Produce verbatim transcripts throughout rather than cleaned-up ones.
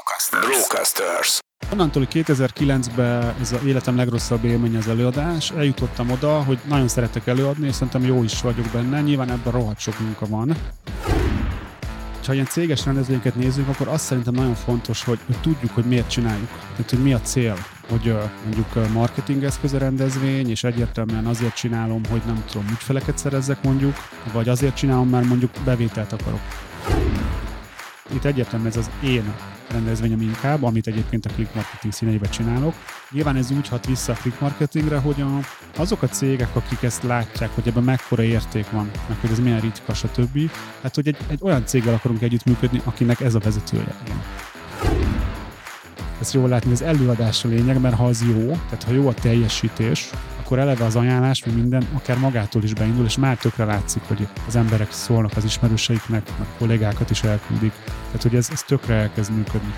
Brocasters. Brocasters. Onnantól, hogy kétezer-kilencben ez az életem legrosszabb élmény az előadás, eljutottam oda, hogy nagyon szeretek előadni, és szerintem jó is vagyok benne, nyilván ebben rohadt sok munka van. És ha ilyen céges rendezvényeket nézzük, akkor azt szerintem nagyon fontos, hogy, hogy tudjuk, hogy miért csináljuk. Tehát, hogy mi a cél, hogy mondjuk marketing eszköz a rendezvény, és egyértelműen azért csinálom, hogy nem tudom, ügyfeleket szerezzek mondjuk, vagy azért csinálom, mert mondjuk bevételt akarok. Itt egyértelmű ez az én rendezvényem inkább, amit egyébként a Click Marketing színeibe csinálok. Nyilván ez úgy hat vissza a Click Marketingre, hogy a, azok a cégek, akik ezt látják, hogy ebben mekkora érték van, meg hogy ez milyen ritka, stb. Hát, hogy egy, egy olyan céggel akarunk együttműködni, akinek ez a vezetője. Ezt jól látni, ez előadás a lényeg, mert ha az jó, tehát ha jó a teljesítés, akkor eleve az ajánlás, vagy minden, akár magától is beindul, és már tökre látszik, hogy az emberek szólnak az ismerőseiknek, meg kollégákat is elküldik. Tehát, hogy ez, ez tökre elkezd működni.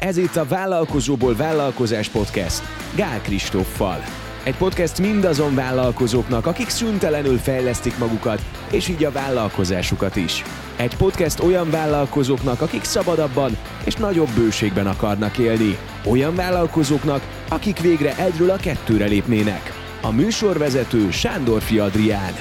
Ez itt a Vállalkozóból Vállalkozás Podcast Gál Kristóffal. Egy podcast mindazon vállalkozóknak, akik szüntelenül fejlesztik magukat, és így a vállalkozásukat is. Egy podcast olyan vállalkozóknak, akik szabadabban és nagyobb bőségben akarnak élni. Olyan vállalkozóknak, akik végre egyről a kettőre lépnének. A műsorvezető Sándorfi Adrián.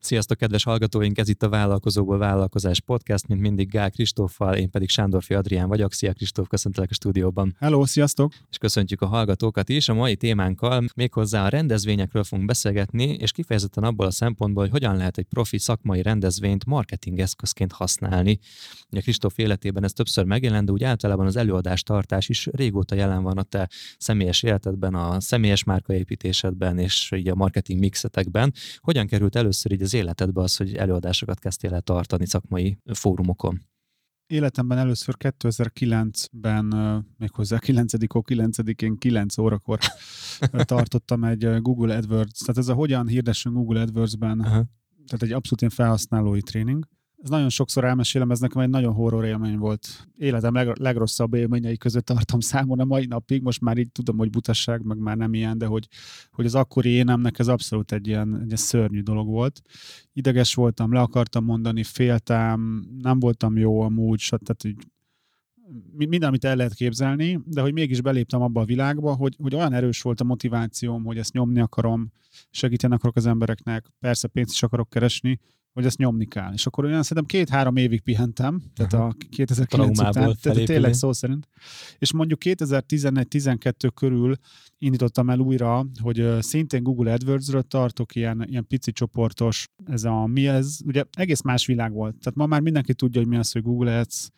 Sziasztok, kedves hallgatóink! Ez itt a Vállalkozóból Vállalkozás Podcast, mint mindig Gál Kristóffal, én pedig Sándorfi Adrián vagyok. Szia Kristóf, köszöntelek a stúdióban. Hello, sziasztok! És köszöntjük a hallgatókat is. A mai témánkkal méghozzá a rendezvényekről fogunk beszélgetni, és kifejezetten abból a szempontból, hogy hogyan lehet egy profi szakmai rendezvényt marketing eszközként használni. Ugye Kristóf életében ez többször megjelent, de úgy általában az előadástartás is régóta jelen van a te személyes életedben, a személyes márkaépítésedben és így a marketing mixetekben. Hogyan került először így az életedbe az, hogy előadásokat kezdtél el tartani szakmai fórumokon? Életemben először kétezer-kilencben, méghozzá kilencedikén kilenc órakor tartottam egy Google AdWords, tehát ez a hogyan hirdessünk Google AdWords-ben, uh-huh. tehát egy abszolút ilyen felhasználói tréning. Ez nagyon sokszor elmesélem, ez nekem egy nagyon horror élmény volt. Életem leg- legrosszabb élményei között tartom számon a mai napig, most már így tudom, hogy butasság, meg már nem ilyen, de hogy, hogy az akkori énemnek ez abszolút egy ilyen egy szörnyű dolog volt. Ideges voltam, le akartam mondani, féltem, nem voltam jó amúgy, tehát így minden, amit el lehet képzelni, de hogy mégis beléptem abba a világba, hogy, hogy olyan erős volt a motivációm, hogy ezt nyomni akarom, segíteni akarok az embereknek, persze pénzt is akarok keresni, hogy ezt nyomni kell. És akkor olyan szerintem két-három évig pihentem, tehát a kétezer-kilenc után, tehát tényleg szó szerint. És mondjuk kétezer-tizenegy-tizenkettő körül indítottam el újra, hogy szintén Google AdWords-ről tartok ilyen, ilyen pici csoportos, ez a mi ez, ugye egész más világ volt. Tehát ma már mindenki tudja, hogy mi az, hogy Google Ads,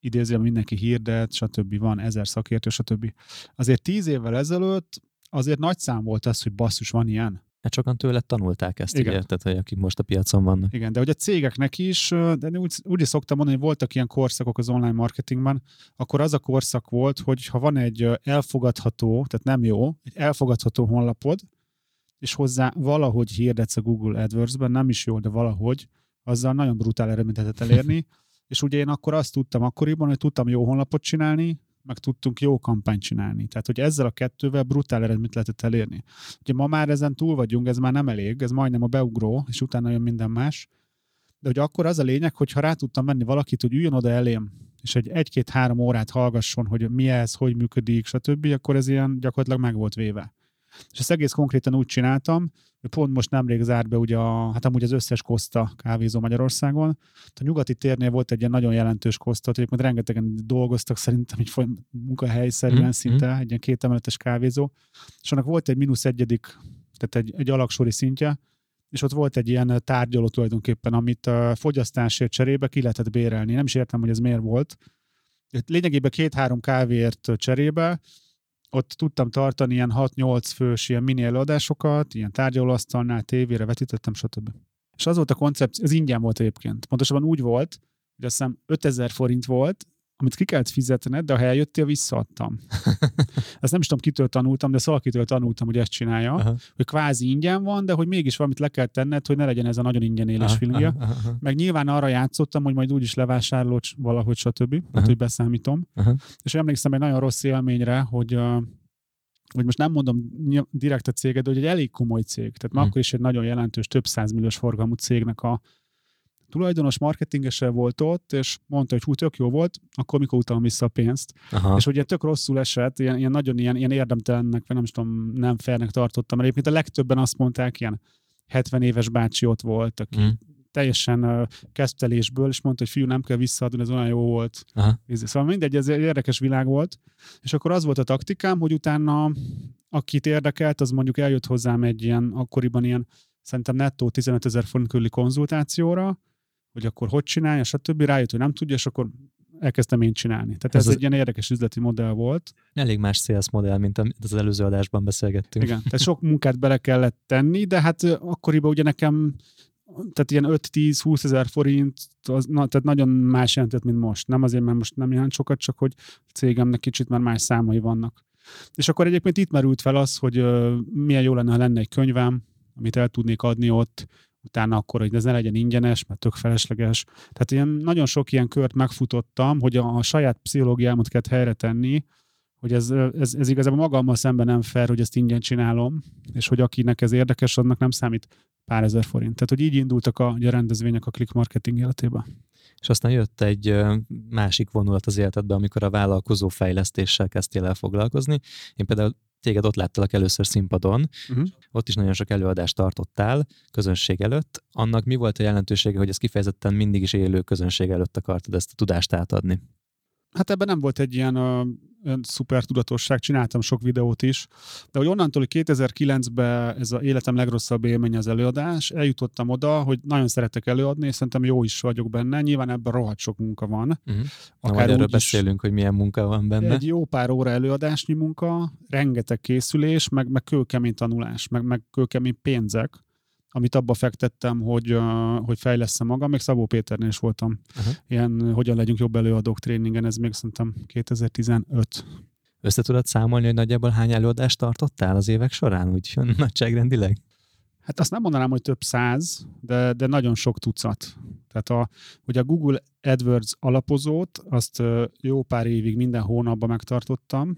idézőben mindenki hirdet, stb. Van ezer szakértő, stb. Azért tíz évvel ezelőtt azért nagy szám volt az, hogy basszus, van ilyen. Hát sokan tőled tanulták ezt, igen. Ugye? Tehát, hogy akik most a piacon vannak. Igen, de hogy a cégeknek is, de úgy, úgy is szoktam mondani, hogy voltak ilyen korszakok az online marketingben, akkor az a korszak volt, hogy ha van egy elfogadható, tehát nem jó, egy elfogadható honlapod, és hozzá valahogy hirdetsz a Google AdWords-ben, nem is jó, de valahogy, azzal nagyon brutál eredményt lehet elérni, és ugye én akkor azt tudtam akkoriban, hogy tudtam jó honlapot csinálni, meg tudtunk jó kampányt csinálni. Tehát, hogy ezzel a kettővel brutál eredményt lehetett elérni. Ugye ma már ezen túl vagyunk, ez már nem elég, ez majdnem a beugró, és utána jön minden más. De hogy akkor az a lényeg, hogy ha rá tudtam venni valakit, hogy üljön oda elém, és egy egy-két-három órát hallgasson, hogy mi ez, hogy működik, stb., akkor ez ilyen gyakorlatilag meg volt véve. És ezt egész konkrétan úgy csináltam, hogy pont most nemrég zárt be ugye a, hát amúgy az összes Costa kávézó Magyarországon. A nyugati térnél volt egy ilyen nagyon jelentős Costa, hogy mert rengetegen dolgoztak szerintem így munkahelyszerűen mm-hmm. szinte, egy ilyen két emeletes kávézó. És annak volt egy mínusz egyedik, tehát egy, egy alaksori szintje, és ott volt egy ilyen tárgyaló tulajdonképpen, amit a fogyasztásért cserébe ki lehetett bérelni. Nem is értem, hogy ez miért volt. Lényegében két-három kávéért cserébe, ott tudtam tartani ilyen hat-nyolc fős ilyen mini előadásokat, ilyen tárgyalóasztalnál, tévére vetítettem, stb. És az volt a koncepció, ez ingyen volt egyébként. Pontosabban úgy volt, hogy azt hiszem ötezer forint volt, amit ki kellett fizetned, de ha eljöttél, visszaadtam. Ezt nem is tudom, kitől tanultam, de szóval kitől tanultam, hogy ezt csinálja, aha. hogy kvázi ingyen van, de hogy mégis valamit le kell tenned, hogy ne legyen ez a nagyon ingyen éles filmje. Meg nyilván arra játszottam, hogy majd úgyis levásárolod valahogy, stb. Aha. Hát, hogy beszámítom. Aha. És emlékszem egy nagyon rossz élményre, hogy, hogy most nem mondom direkt a céged, hogy egy elég komoly cég. Tehát hmm. már akkor is egy nagyon jelentős, több százmilliós forgalmú cégnek a tulajdonos marketingesen volt ott, és mondta, hogy hú, tök jó volt, akkor mikor utalom vissza a pénzt. Aha. És ugye tök rosszul esett, ilyen, ilyen nagyon ilyen, ilyen érdemtelennek, vagy nem tudom, nem fairnek tartottam. Mert egyébként a legtöbben azt mondták, ilyen hetven éves bácsi ott volt, aki mm. teljesen uh, kezdtelésből, és mondta, hogy fiú, nem kell visszaadni, ez olyan jó volt. Aha. Szóval mindegy, ez egy érdekes világ volt. És akkor az volt a taktikám, hogy utána akit érdekelt, az mondjuk eljött hozzám egy ilyen, akkoriban ilyen, szerintem nettó tizenötezer forint körüli konzultációra, hogy akkor hogy csinálja, stb. Rájött, hogy nem tudja, és akkor elkezdtem én csinálni. Tehát ez, ez egy az... ilyen érdekes üzleti modell volt. Elég más sales modell, mint az előző adásban beszélgettünk. Igen, tehát sok munkát bele kellett tenni, de hát akkoriban ugye nekem, tehát ilyen öt-tíz-húsz ezer forint, az, na, tehát nagyon más jelentett, mint most. Nem azért, mert most nem jelent sokat, csak hogy a cégemnek kicsit már más számai vannak. És akkor egyébként itt merült fel az, hogy uh, milyen jó lenne, ha lenne egy könyvem, amit el tudnék adni ott, utána akkor, hogy ez ne legyen ingyenes, mert tök felesleges. Tehát ilyen, nagyon sok ilyen kört megfutottam, hogy a, a saját pszichológiámat kell helyre tenni, hogy ez, ez, ez igazából magammal szemben nem fair, hogy ezt ingyen csinálom, és hogy akinek ez érdekes, annak nem számít pár ezer forint. Tehát, hogy így indultak a, a rendezvények a Click Marketing életébe. És aztán jött egy másik vonulat az életedbe, amikor a vállalkozó fejlesztéssel kezdtél el foglalkozni. Én például téged ott láttalak először színpadon, uh-huh. ott is nagyon sok előadást tartottál közönség előtt. Annak mi volt a jelentősége, hogy ezt kifejezetten mindig is élő közönség előtt akartad ezt a tudást átadni? Hát ebben nem volt egy ilyen uh, szuper tudatosság, csináltam sok videót is, de hogy onnantól, hogy kétezer-kilencben ez az életem legrosszabb élmény az előadás, eljutottam oda, hogy nagyon szeretek előadni, és szerintem jó is vagyok benne, nyilván ebben rohadt sok munka van. Uh-huh. Akár Na, erről beszélünk, hogy milyen munka van benne. Egy jó pár óra előadásnyi munka, rengeteg készülés, meg, meg kőkemény tanulás, meg, meg kőkemény pénzek, amit abba fektettem, hogy, hogy fejlesszem magam. Még Szabó Péternél is voltam. Aha. Ilyen, hogyan legyünk jobb előadók tréningen, ez még szerintem kétezer-tizenöt. Össze tudod számolni, hogy nagyjából hány előadást tartottál az évek során, úgy nagyságrendileg? Hát azt nem mondanám, hogy több száz, de, de nagyon sok tucat. Tehát a, hogy a Google AdWords alapozót, azt jó pár évig minden hónapban megtartottam.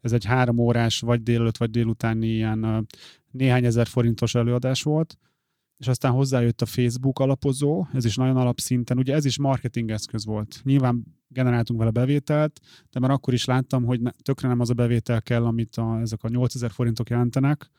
Ez egy három órás, vagy délelőtt, vagy délutáni ilyen néhány ezer forintos előadás volt, és aztán hozzájött a Facebook alapozó, ez is nagyon alapszinten, ugye ez is marketingeszköz volt. Nyilván generáltunk vele bevételt, de már akkor is láttam, hogy tökre nem az a bevétel kell, amit a, ezek a nyolcezer forintok jelentenek,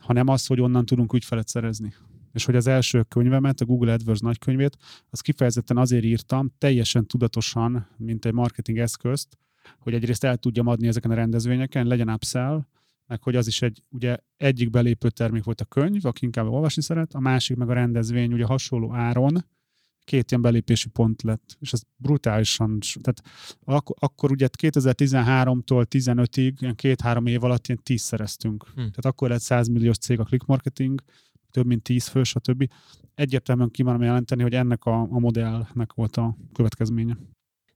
hanem az, hogy onnan tudunk ügyfelet szerezni. És hogy az első könyvemet, a Google AdWords nagykönyvét, azt kifejezetten azért írtam, teljesen tudatosan, mint egy marketingeszközt, hogy egyrészt el tudjam adni ezeken a rendezvényeken, legyen upsell, meg hogy az is egy, ugye egyik belépő termék volt a könyv, aki inkább olvasni szeret, a másik meg a rendezvény, ugye hasonló áron, két ilyen belépési pont lett, és ez brutálisan, tehát akkor, akkor ugye kétezer-tizenháromtól tizenötig, ilyen két-három év alatt ilyen tízszereztünk. Hmm. Tehát akkor lett száz milliós cég a Click Marketing, több mint tíz fő, stb. Egyértelműen kívánom jelenteni, hogy ennek a, a modellnek volt a következménye.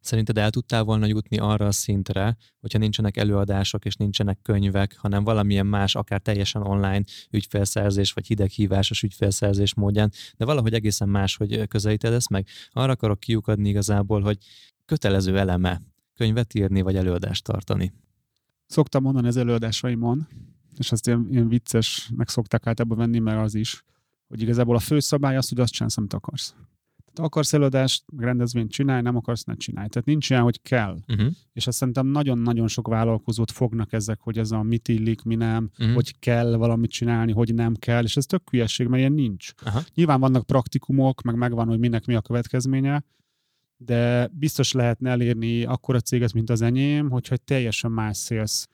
Szerinted el tudtál volna jutni arra a szintre, hogyha nincsenek előadások és nincsenek könyvek, hanem valamilyen más, akár teljesen online ügyfélszerzés, vagy hideghívásos ügyfélszerzés módján, de valahogy egészen más, hogy közelíted ezt meg. Arra akarok kiukadni igazából, hogy kötelező eleme könyvet írni, vagy előadást tartani. Szoktam mondani az előadásaimon, és ezt ilyen, ilyen viccesnek szokták általában venni, mert az is, hogy igazából a fő szabály az, hogy azt csinálsz, amit akarsz. Akarsz előadást, rendezvényt csinálj, nem akarsz, ne csinálj. Tehát nincs ilyen, hogy kell. Uh-huh. És azt szerintem nagyon-nagyon sok vállalkozót fognak ezek, hogy ez a mit illik, mi nem, uh-huh. hogy kell valamit csinálni, hogy nem kell, és ez tök hülyeség, mert ilyen nincs. Aha. Nyilván vannak praktikumok, meg megvan, hogy minek mi a következménye, de biztos lehetne elérni akkora céget, mint az enyém, hogyha egy teljesen más sales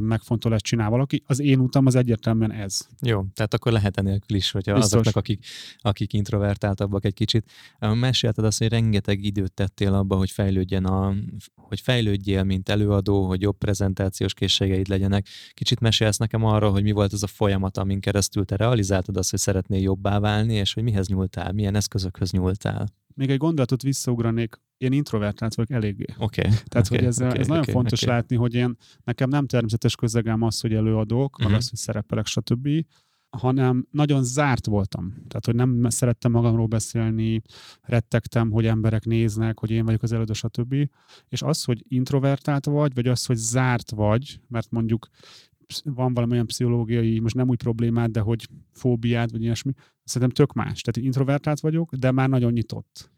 megfontolást csinál valaki. Az én utam az egyértelműen ez. Jó, tehát akkor lehet enélkül is, hogyha biztos. Azoknak, akik, akik introvertáltabbak egy kicsit. Mesélted azt, hogy rengeteg időt tettél abba, hogy fejlődjen a, hogy fejlődjél, mint előadó, hogy jobb prezentációs készségeid legyenek. Kicsit mesélsz nekem arról, hogy mi volt az a folyamat, amin keresztül te realizáltad azt, hogy szeretnél jobbá válni, és hogy mihez nyúltál, milyen eszközökhöz nyúltál. Még egy gondolatot visszaugranék. Én introvertált vagyok eléggé. Okay. Tehát, okay, hogy ez, okay, ez nagyon okay, fontos okay. látni, hogy én, nekem nem természetes közegem az, hogy előadok, uh-huh. meg az, hogy szerepelek, stb., hanem nagyon zárt voltam. Tehát, hogy nem szerettem magamról beszélni, rettegtem, hogy emberek néznek, hogy én vagyok az előadó, stb. És az, hogy introvertált vagy, vagy az, hogy zárt vagy, mert mondjuk van valamilyen pszichológiai, most nem úgy problémád, de hogy fóbiád, vagy ilyesmi, szerintem tök más. Tehát introvertált vagyok, de már nagyon nyitott.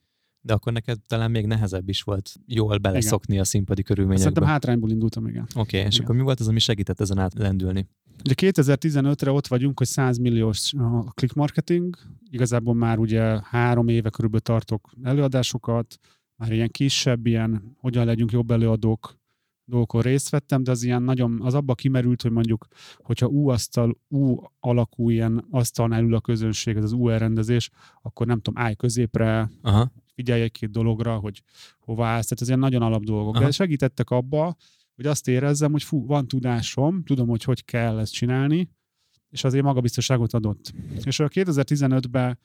De akkor neked talán még nehezebb is volt jól beleszokni igen. a színpadi körülményekbe. Szerintem hátrányból indultam, igen. Oké, okay, és igen. akkor mi volt az, ami segített ezen átlendülni? Ugye kétezer-tizenötre ott vagyunk, hogy száz milliós a Click Marketing. Igazából már ugye három éve körülbelül tartok előadásokat, már ilyen kisebb, ilyen hogyan legyünk jobb előadók dolgokon részt vettem, de az ilyen nagyon, az abba kimerült, hogy mondjuk, hogyha U asztal, U alakú ilyen asztalnál ül a közönség, ez az U elrendezés, akkor nem tudom, állj középre, aha. figyelj egy-két dologra, hogy hova állsz, tehát ez ilyen nagyon alap dolgok. Aha. De segítettek abba, hogy azt érezzem, hogy fú, van tudásom, tudom, hogy hogy kell ezt csinálni, és azért magabiztosságot adott. És a kétezer-tizenötben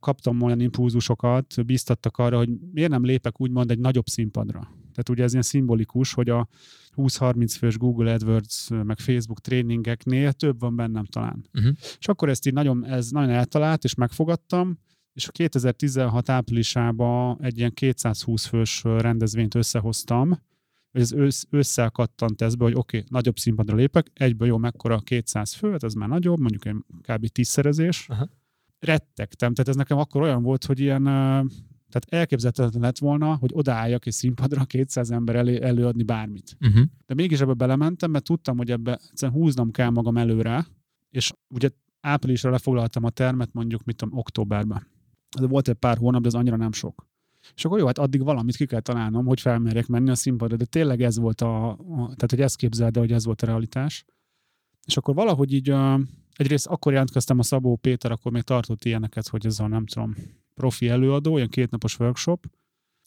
kaptam olyan impulzusokat, bíztattak arra, hogy miért nem lépek úgymond egy nagyobb színpadra. Tehát ugye ez ilyen szimbolikus, hogy a húsz-harminc fős Google AdWords meg Facebook tréningeknél több van bennem talán. Uh-huh. És akkor ezt így nagyon, ez nagyon eltalált, és megfogadtam, és a kétezer-tizenhat áprilisában egy ilyen kétszázhúsz fős rendezvényt összehoztam, hogy ez ősz, ősszel kattant ez be, hogy oké, okay, nagyobb színpadra lépek, egyből jó, mekkora kétszáz fő, hát ez már nagyobb, mondjuk egy kb. tízszerezés. Uh-huh. Rettegtem, tehát ez nekem akkor olyan volt, hogy ilyen, tehát elképzelhetetlen lett volna, hogy odaálljak és színpadra kétszáz ember elő, előadni bármit. Uh-huh. De mégis ebbe belementem, mert tudtam, hogy ebbe húznom kell magam előre, és ugye áprilisra lefoglaltam a termet, mondjuk, mit tudom, októberben. Ez volt egy pár hónap, de ez annyira nem sok. És akkor jó, hát addig valamit ki kell találnom, hogy felmerjek menni a színpadra, de tényleg ez volt a, a tehát hogy ezt képzeld el, hogy ez volt a realitás. És akkor valahogy így a, egyrészt akkor jelentkeztem a Szabó Péter, akkor még tartott ilyeneket, hogy ez a nem tudom, profi előadó, olyan kétnapos workshop,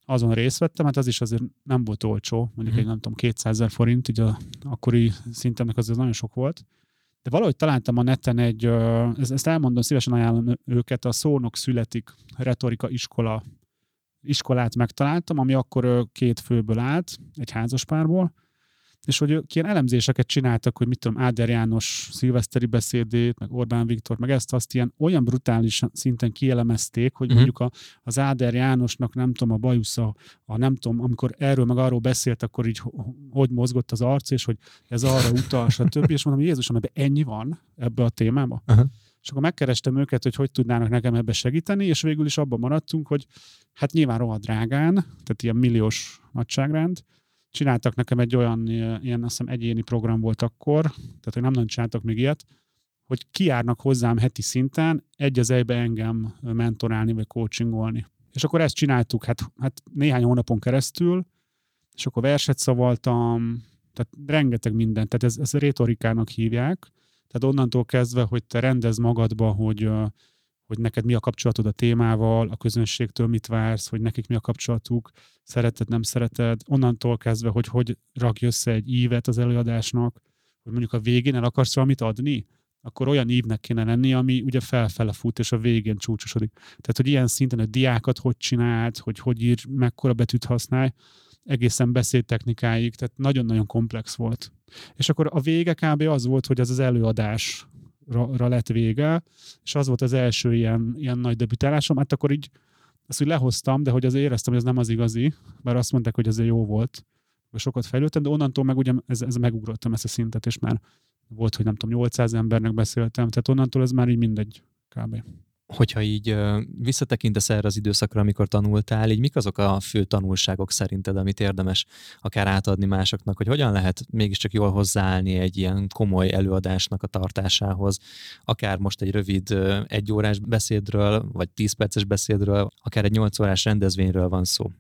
azon részt vettem, hát az is azért nem volt olcsó, mondjuk mm. egy nem tudom, kétszázezer forint, ugye a akkori szintemnek az nagyon sok volt. De valahogy találtam a neten egy, ezt elmondom, szívesen ajánlom őket, a Szónok Születik Retorika Iskola iskolát megtaláltam, ami akkor két főből állt, egy házaspárból, és hogy ők ilyen elemzéseket csináltak, hogy mit tudom, Áder János szilveszteri beszédét, meg Orbán Viktor, meg ezt azt ilyen olyan brutális szinten kielemezték, hogy uh-huh. mondjuk a, az Áder Jánosnak, nem tudom, a bajusza, a nem tudom, amikor erről meg arról beszélt, akkor így hogy mozgott az arc, és hogy ez arra utal, stb. És mondom, Jézusom, ebben ennyi van ebbe a témába. Uh-huh. És akkor megkerestem őket, hogy hogy tudnának nekem ebbe segíteni, és végül is abban maradtunk, hogy hát nyilván rohadt drágán, tehát ilyen milliós nagyságrend, csináltak nekem egy olyan, ilyen azt hiszem egyéni program volt akkor, tehát hogy nem nagyon csináltak még ilyet, hogy kijárnak hozzám heti szinten egy az egybe engem mentorálni, vagy coachingolni. És akkor ezt csináltuk, hát, hát néhány hónapon keresztül, és akkor verset szavaltam, tehát rengeteg mindent, tehát ezt, ezt rétorikának hívják, tehát onnantól kezdve, hogy te rendezd magadba, hogy, hogy neked mi a kapcsolatod a témával, a közönségtől mit vársz, hogy nekik mi a kapcsolatuk, szereted, nem szereted, onnantól kezdve, hogy hogy rakj össze egy ívet az előadásnak, hogy mondjuk a végén el akarsz valamit adni, akkor olyan ívnek kéne lenni, ami ugye felfele fut, és a végén csúcsosodik. Tehát, hogy ilyen szinten a diákat hogy csináld, hogy hogy ír, mekkora betűt használj, egészen beszédtechnikáig, tehát nagyon-nagyon komplex volt. És akkor a vége kb. Az volt, hogy az az előadásra lett vége, és az volt az első ilyen, ilyen nagy debütálásom. Hát akkor így azt úgy lehoztam, de hogy azért éreztem, hogy ez nem az igazi, bár azt mondták, hogy azért jó volt, sokat fejlődtem, de onnantól meg ugye ez, ez megugrottam ezt a szintet, és már volt, hogy nem tudom, nyolcszáz embernek beszéltem, tehát onnantól ez már így mindegy kb. Hogyha így visszatekintesz erre az időszakra, amikor tanultál, így mik azok a fő tanulságok szerinted, amit érdemes akár átadni másoknak, hogy hogyan lehet mégiscsak jól hozzáállni egy ilyen komoly előadásnak a tartásához, akár most egy rövid egyórás beszédről, vagy tíz perces beszédről, akár egy nyolc órás rendezvényről van szó.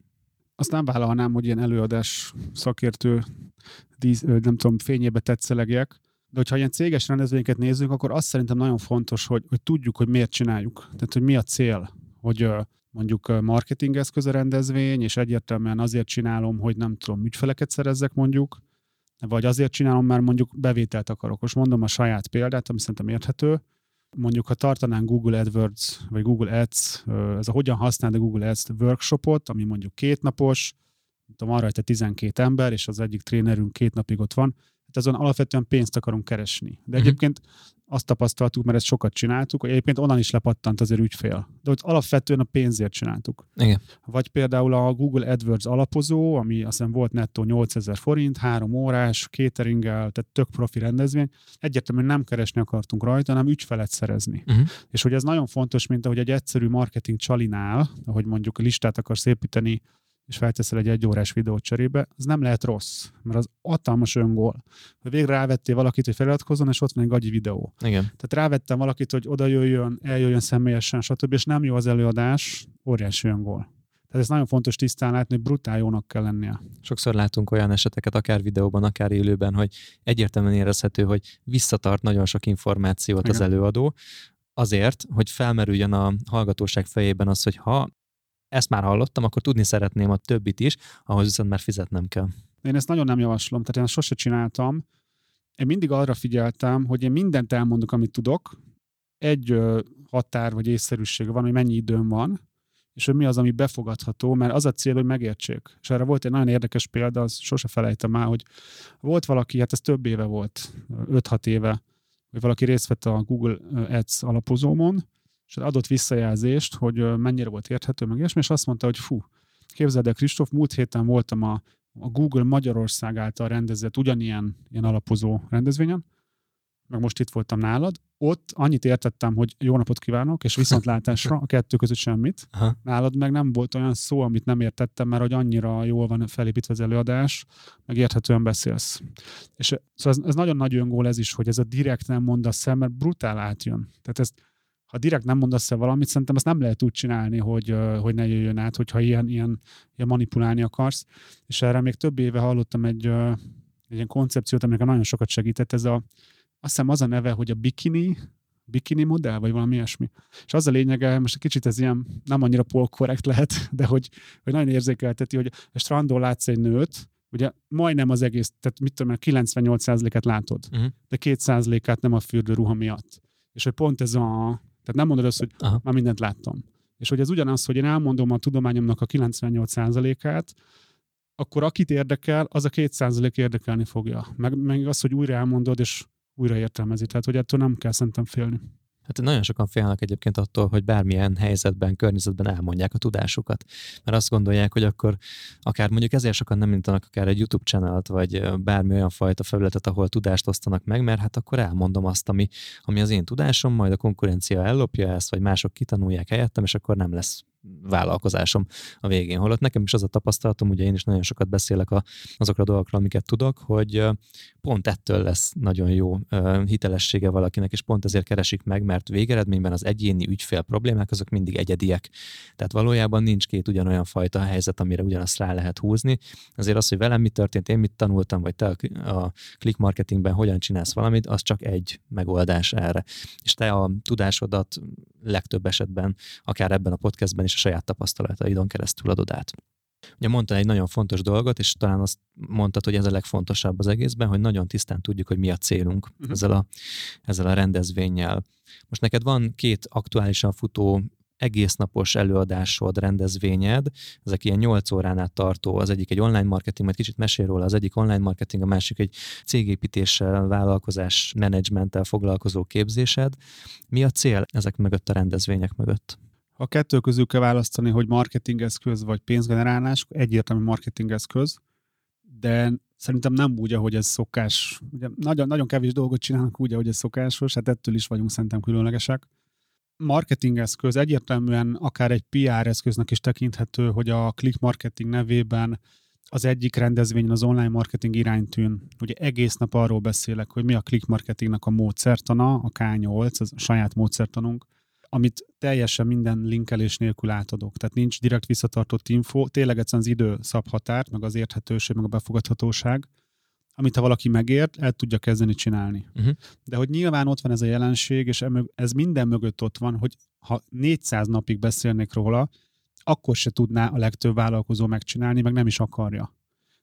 Azt nem vállalnám, hogy ilyen előadás szakértő, nem tudom, fényébe tetszelegjek. De hogyha ilyen céges rendezvényeket nézzük, akkor azt szerintem nagyon fontos, hogy, hogy tudjuk, hogy miért csináljuk. Tehát, hogy mi a cél, hogy mondjuk marketingeszköz a rendezvény, és egyértelműen azért csinálom, hogy nem tudom, ügyfeleket szerezzek mondjuk, vagy azért csinálom, mert mondjuk bevételt akarok. Most mondom a saját példát, ami szerintem érthető. Mondjuk, ha tartanánk Google AdWords, vagy Google Ads, ez a hogyan használd a Google Ads workshopot, ami mondjuk kétnapos, tudom, van rajta tizenkét ember, és az egyik trénerünk két napig ott van, hát azon alapvetően pénzt akarunk keresni. De egyébként azt tapasztaltuk, mert ezt sokat csináltuk, hogy egyébként onnan is lepattant azért ügyfél. De ott alapvetően a pénzért csináltuk. Igen. Vagy például a Google AdWords alapozó, ami azt hiszem volt nettó nyolcezer forint, három órás, cateringgel, tehát tök profi rendezvény. Egyértelműen nem keresni akartunk rajta, hanem ügyfelet szerezni. Uh-huh. És hogy ez nagyon fontos, mint ahogy egy egyszerű marketing csalinál, ahogy mondjuk listát akarsz építeni, és felteszel egy egyórás videót cserébe, az nem lehet rossz, mert az hatalmas öngól. Ha végre rávettél valakit, hogy feliratkozzon, és ott van egy gagyi videó. Igen. Tehát rávettem valakit, hogy oda jöjjön, eljöjjön személyesen, stb. És nem jó az előadás, óriási öngól. Tehát ez nagyon fontos tisztán látni, hogy brutál jónak kell lennie. Sokszor látunk olyan eseteket, akár videóban, akár élőben, hogy egyértelműen érezhető, hogy visszatart nagyon sok információt Igen. az előadó, azért, hogy felmerüljön a hallgatóság fejében az, hogy ha ezt már hallottam, akkor tudni szeretném a többit is, ahhoz viszont már fizetnem kell. Én ezt nagyon nem javaslom, tehát én sose csináltam. Én mindig arra figyeltem, hogy én mindent elmondok, amit tudok. Egy határ vagy észszerűség van, hogy mennyi időm van, és hogy mi az, ami befogadható, mert az a cél, hogy megértsék. És erre volt egy nagyon érdekes példa, azt sose felejtem már, hogy volt valaki, hát ez több éve volt, öt-hat éve, hogy valaki részt vett a Google Ads alapozómon, és adott visszajelzést, hogy mennyire volt érthető, meg ilyesmi, és azt mondta, hogy fú, képzeld el, Kristóf, múlt héten voltam a, a Google Magyarország által rendezett ugyanilyen ilyen alapozó rendezvényen, meg most itt voltam nálad, ott annyit értettem, hogy jó napot kívánok, és viszontlátásra, a kettő között semmit. Aha. Nálad meg nem volt olyan szó, amit nem értettem, mert hogy annyira jól van felépítve az előadás, meg érthetően beszélsz. És szóval ez, ez nagyon nagy öngól ez is, hogy ez a direkt nem mondasz el, mert brutál átjön. Tehát ezt ha direkt nem mondasz el valamit, szerintem ezt nem lehet úgy csinálni, hogy, hogy ne jöjjön át, hogyha ilyen, ilyen, ilyen manipulálni akarsz. És erre még több éve hallottam egy, egy ilyen koncepciót, aminek nagyon sokat segített. Ez a, azt hiszem az a neve, hogy a bikini, bikini modell, vagy valami ilyesmi. És az a lényege, most egy kicsit ez ilyen nem annyira polkorrekt lehet, de hogy, hogy nagyon érzékelteti, hogy a strandon látsz egy nőt, ugye majdnem az egész, tehát mit tudom, kilencvennyolc százalékát látod, uh-huh. de két százalékát nem a fürdőruha miatt. És hogy pont ez a Tehát nem mondod azt, hogy Aha. már mindent láttam. És hogy ez ugyanaz, hogy én elmondom a tudományomnak a kilencvennyolc százalékát, akkor akit érdekel, az a két százalék érdekelni fogja. Meg, meg az, hogy újra elmondod, és újra értelmezi. Tehát, hogy ettől nem kell szerintem félni. Hát nagyon sokan félnek egyébként attól, hogy bármilyen helyzetben, környezetben elmondják a tudásukat. Mert azt gondolják, hogy akkor akár mondjuk ezért sokan nem indítanak akár egy YouTube channelt, vagy bármi olyan fajta felületet, ahol tudást osztanak meg, mert hát akkor elmondom azt, ami, ami az én tudásom, majd a konkurencia ellopja ezt, vagy mások kitanulják helyettem, és akkor nem lesz vállalkozásom a végén. Holott nekem is az a tapasztalatom, ugye én is nagyon sokat beszélek a, azokra a dolgokról, amiket tudok, hogy pont ettől lesz nagyon jó hitelessége valakinek, és pont ezért keresik meg, mert végeredményben az egyéni ügyfél problémák, azok mindig egyediek. Tehát valójában nincs két ugyanolyan fajta helyzet, amire ugyanazt rá lehet húzni. Ezért az, hogy velem mi történt, én mit tanultam, vagy te a click marketingben hogyan csinálsz valamit, az csak egy megoldás erre. És te a tudásodat legtöbb esetben, akár ebben a podcastben és a saját tapasztalataidon keresztül adod át. Ugye mondtál egy nagyon fontos dolgot, és talán azt mondtad, hogy ez a legfontosabb az egészben, hogy nagyon tisztán tudjuk, hogy mi a célunk uh-huh. ezzel, a, ezzel a rendezvénnyel. Most neked van két aktuálisan futó egésznapos előadásod, rendezvényed, ezek ilyen nyolc órán át tartó, az egyik egy online marketing, majd kicsit mesél róla, az egyik online marketing, a másik egy cégépítéssel, vállalkozás, menedzsmenttel foglalkozó képzésed. Mi a cél ezek mögött, a rendezvények mögött? A kettő közül kell választani, hogy marketingeszköz vagy pénzgenerálás, egyértelmű marketingeszköz, de szerintem nem úgy, ahogy ez szokás. Ugye nagyon, nagyon kevés dolgot csinálunk úgy, ahogy ez szokásos, hát ettől is vagyunk szerintem különlegesek. Marketingeszköz egyértelműen akár egy pé er eszköznek is tekinthető, hogy a Click Marketing nevében az egyik rendezvényen, az Online Marketing Iránytűn, ugye egész nap arról beszélek, hogy mi a Click Marketingnek a módszertana, a ká nyolc, az a saját módszertanunk, amit teljesen minden linkelés nélkül átadok. Tehát nincs direkt visszatartott info, tényleg egyszerűen az idő szab határt, meg az érthetőség, meg a befogadhatóság, amit ha valaki megért, el tudja kezdeni csinálni. Uh-huh. De hogy nyilván ott van ez a jelenség, és ez minden mögött ott van, hogy ha négyszáz napig beszélnék róla, akkor se tudná a legtöbb vállalkozó megcsinálni, meg nem is akarja.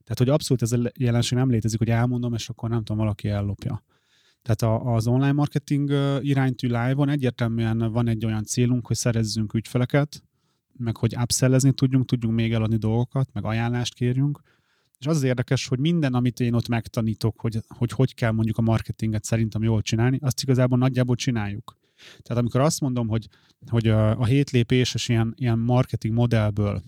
Tehát, hogy abszolút ez a jelenség nem létezik, hogy elmondom, és akkor nem tudom, valaki ellopja. Tehát az Online Marketing Iránytű live-on egyértelműen van egy olyan célunk, hogy szerezzünk ügyfeleket, meg hogy upsellezni tudjunk, tudjunk még eladni dolgokat, meg ajánlást kérjünk. És az az érdekes, hogy minden, amit én ott megtanítok, hogy, hogy hogy kell mondjuk a marketinget szerintem jól csinálni, azt igazából nagyjából csináljuk. Tehát amikor azt mondom, hogy, hogy a hét lépéses ilyen, ilyen marketing modellből,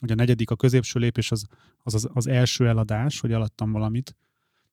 hogy a negyedik, a középső lépés az az, az az első eladás, hogy eladtam valamit,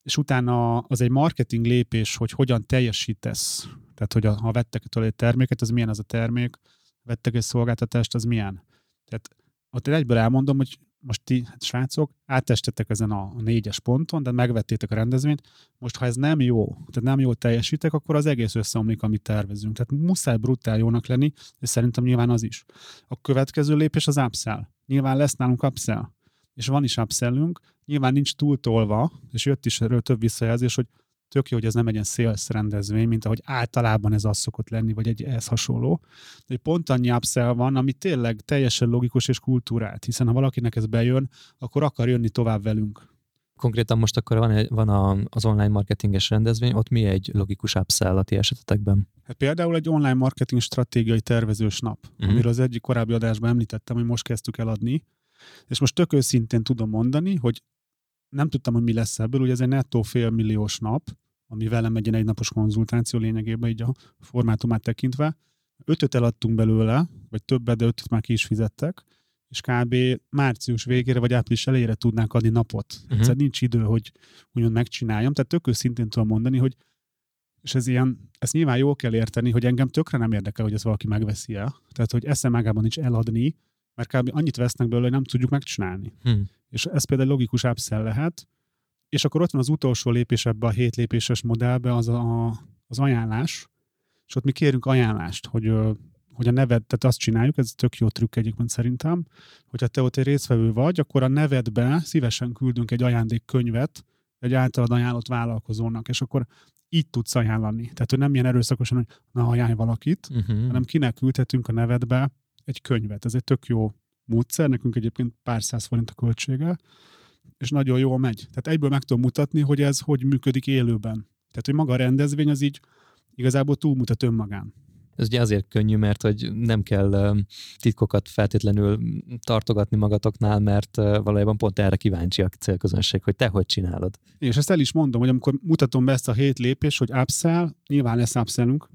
és utána az egy marketing lépés, hogy hogyan teljesítesz. Tehát, hogy a, ha vettek tőle egy terméket, az milyen az a termék, vettek egy szolgáltatást, az milyen. Tehát ott egyből elmondom, hogy most ti, hát srácok, átestetek ezen a négyes ponton, de megvettétek a rendezvényt. Most, ha ez nem jó, tehát nem jól teljesítek, akkor az egész összeomlik, amit tervezünk. Tehát muszáj brutál jónak lenni, és szerintem nyilván az is. A következő lépés az upsell. Nyilván lesz nálunk upsell, és van is upsellünk, nyilván nincs túltolva, és jött is erről több visszajelzés, hogy tök jó, hogy ez nem egy ilyen sales rendezvény, mint ahogy általában ez az szokott lenni, vagy egy ehhez hasonló. De pont annyi upsell van, ami tényleg teljesen logikus és kultúrált, hiszen ha valakinek ez bejön, akkor akar jönni tovább velünk. Konkrétan most akkor van, egy, van a, az online marketinges rendezvény, ott mi egy logikus upsell a ti esetetekben? Hát például egy online marketing stratégiai tervezős nap, mm-hmm. amiről az egyik korábbi adásban említettem, hogy most kezdtük eladni, és most tök őszintén tudom mondani, hogy nem tudtam, hogy mi lesz ebből, ugye ez egy nettó félmilliós nap, ami velem egy egy napos konzultáció lényegében, így a formátumát tekintve. Ötöt eladtunk belőle, vagy többet, de ötöt már ki is fizettek, és kb. Március végére, vagy április elejére tudnánk adni napot. Uh-huh. Egyszerűen nincs idő, hogy úgymond megcsináljam. Tehát tök őszintén tudom mondani, hogy és ez ilyen, ezt nyilván jól kell érteni, hogy engem tökre nem érdekel, hogy ezt valaki megveszi el. Tehát, hogy eszem ágában nincs eladni, mert kb. Annyit vesznek belőle, hogy nem tudjuk megcsinálni. Hmm. És ez például logikus upsell lehet. És akkor ott van az utolsó lépés ebbe a hét lépéses modellbe, az, a, az ajánlás. És ott mi kérünk ajánlást, hogy, hogy a neved, tehát azt csináljuk, ez tök jó trükk egyébként szerintem, hogyha te ott egy résztvevő vagy, akkor a nevedbe szívesen küldünk egy ajándékkönyvet, egy általad ajánlott vállalkozónak, és akkor így tudsz ajánlani. Tehát, hogy nem ilyen erőszakosan, hogy na ajánlj valakit, uh-huh. hanem kinek küldhetünk a nevedbe egy könyvet. Ez egy tök jó módszer, nekünk egyébként pár száz forint a költsége, és nagyon jól megy. Tehát egyből meg tudom mutatni, hogy ez hogy működik élőben. Tehát, hogy maga a rendezvény az így igazából túlmutat önmagán. Ez ugye azért könnyű, mert hogy nem kell titkokat feltétlenül tartogatni magatoknál, mert valójában pont erre kíváncsi a célközönség, hogy te hogy csinálod. És ezt el is mondom, hogy amikor mutatom be ezt a hét lépést, hogy upsell, nyilván lesz upsellünk,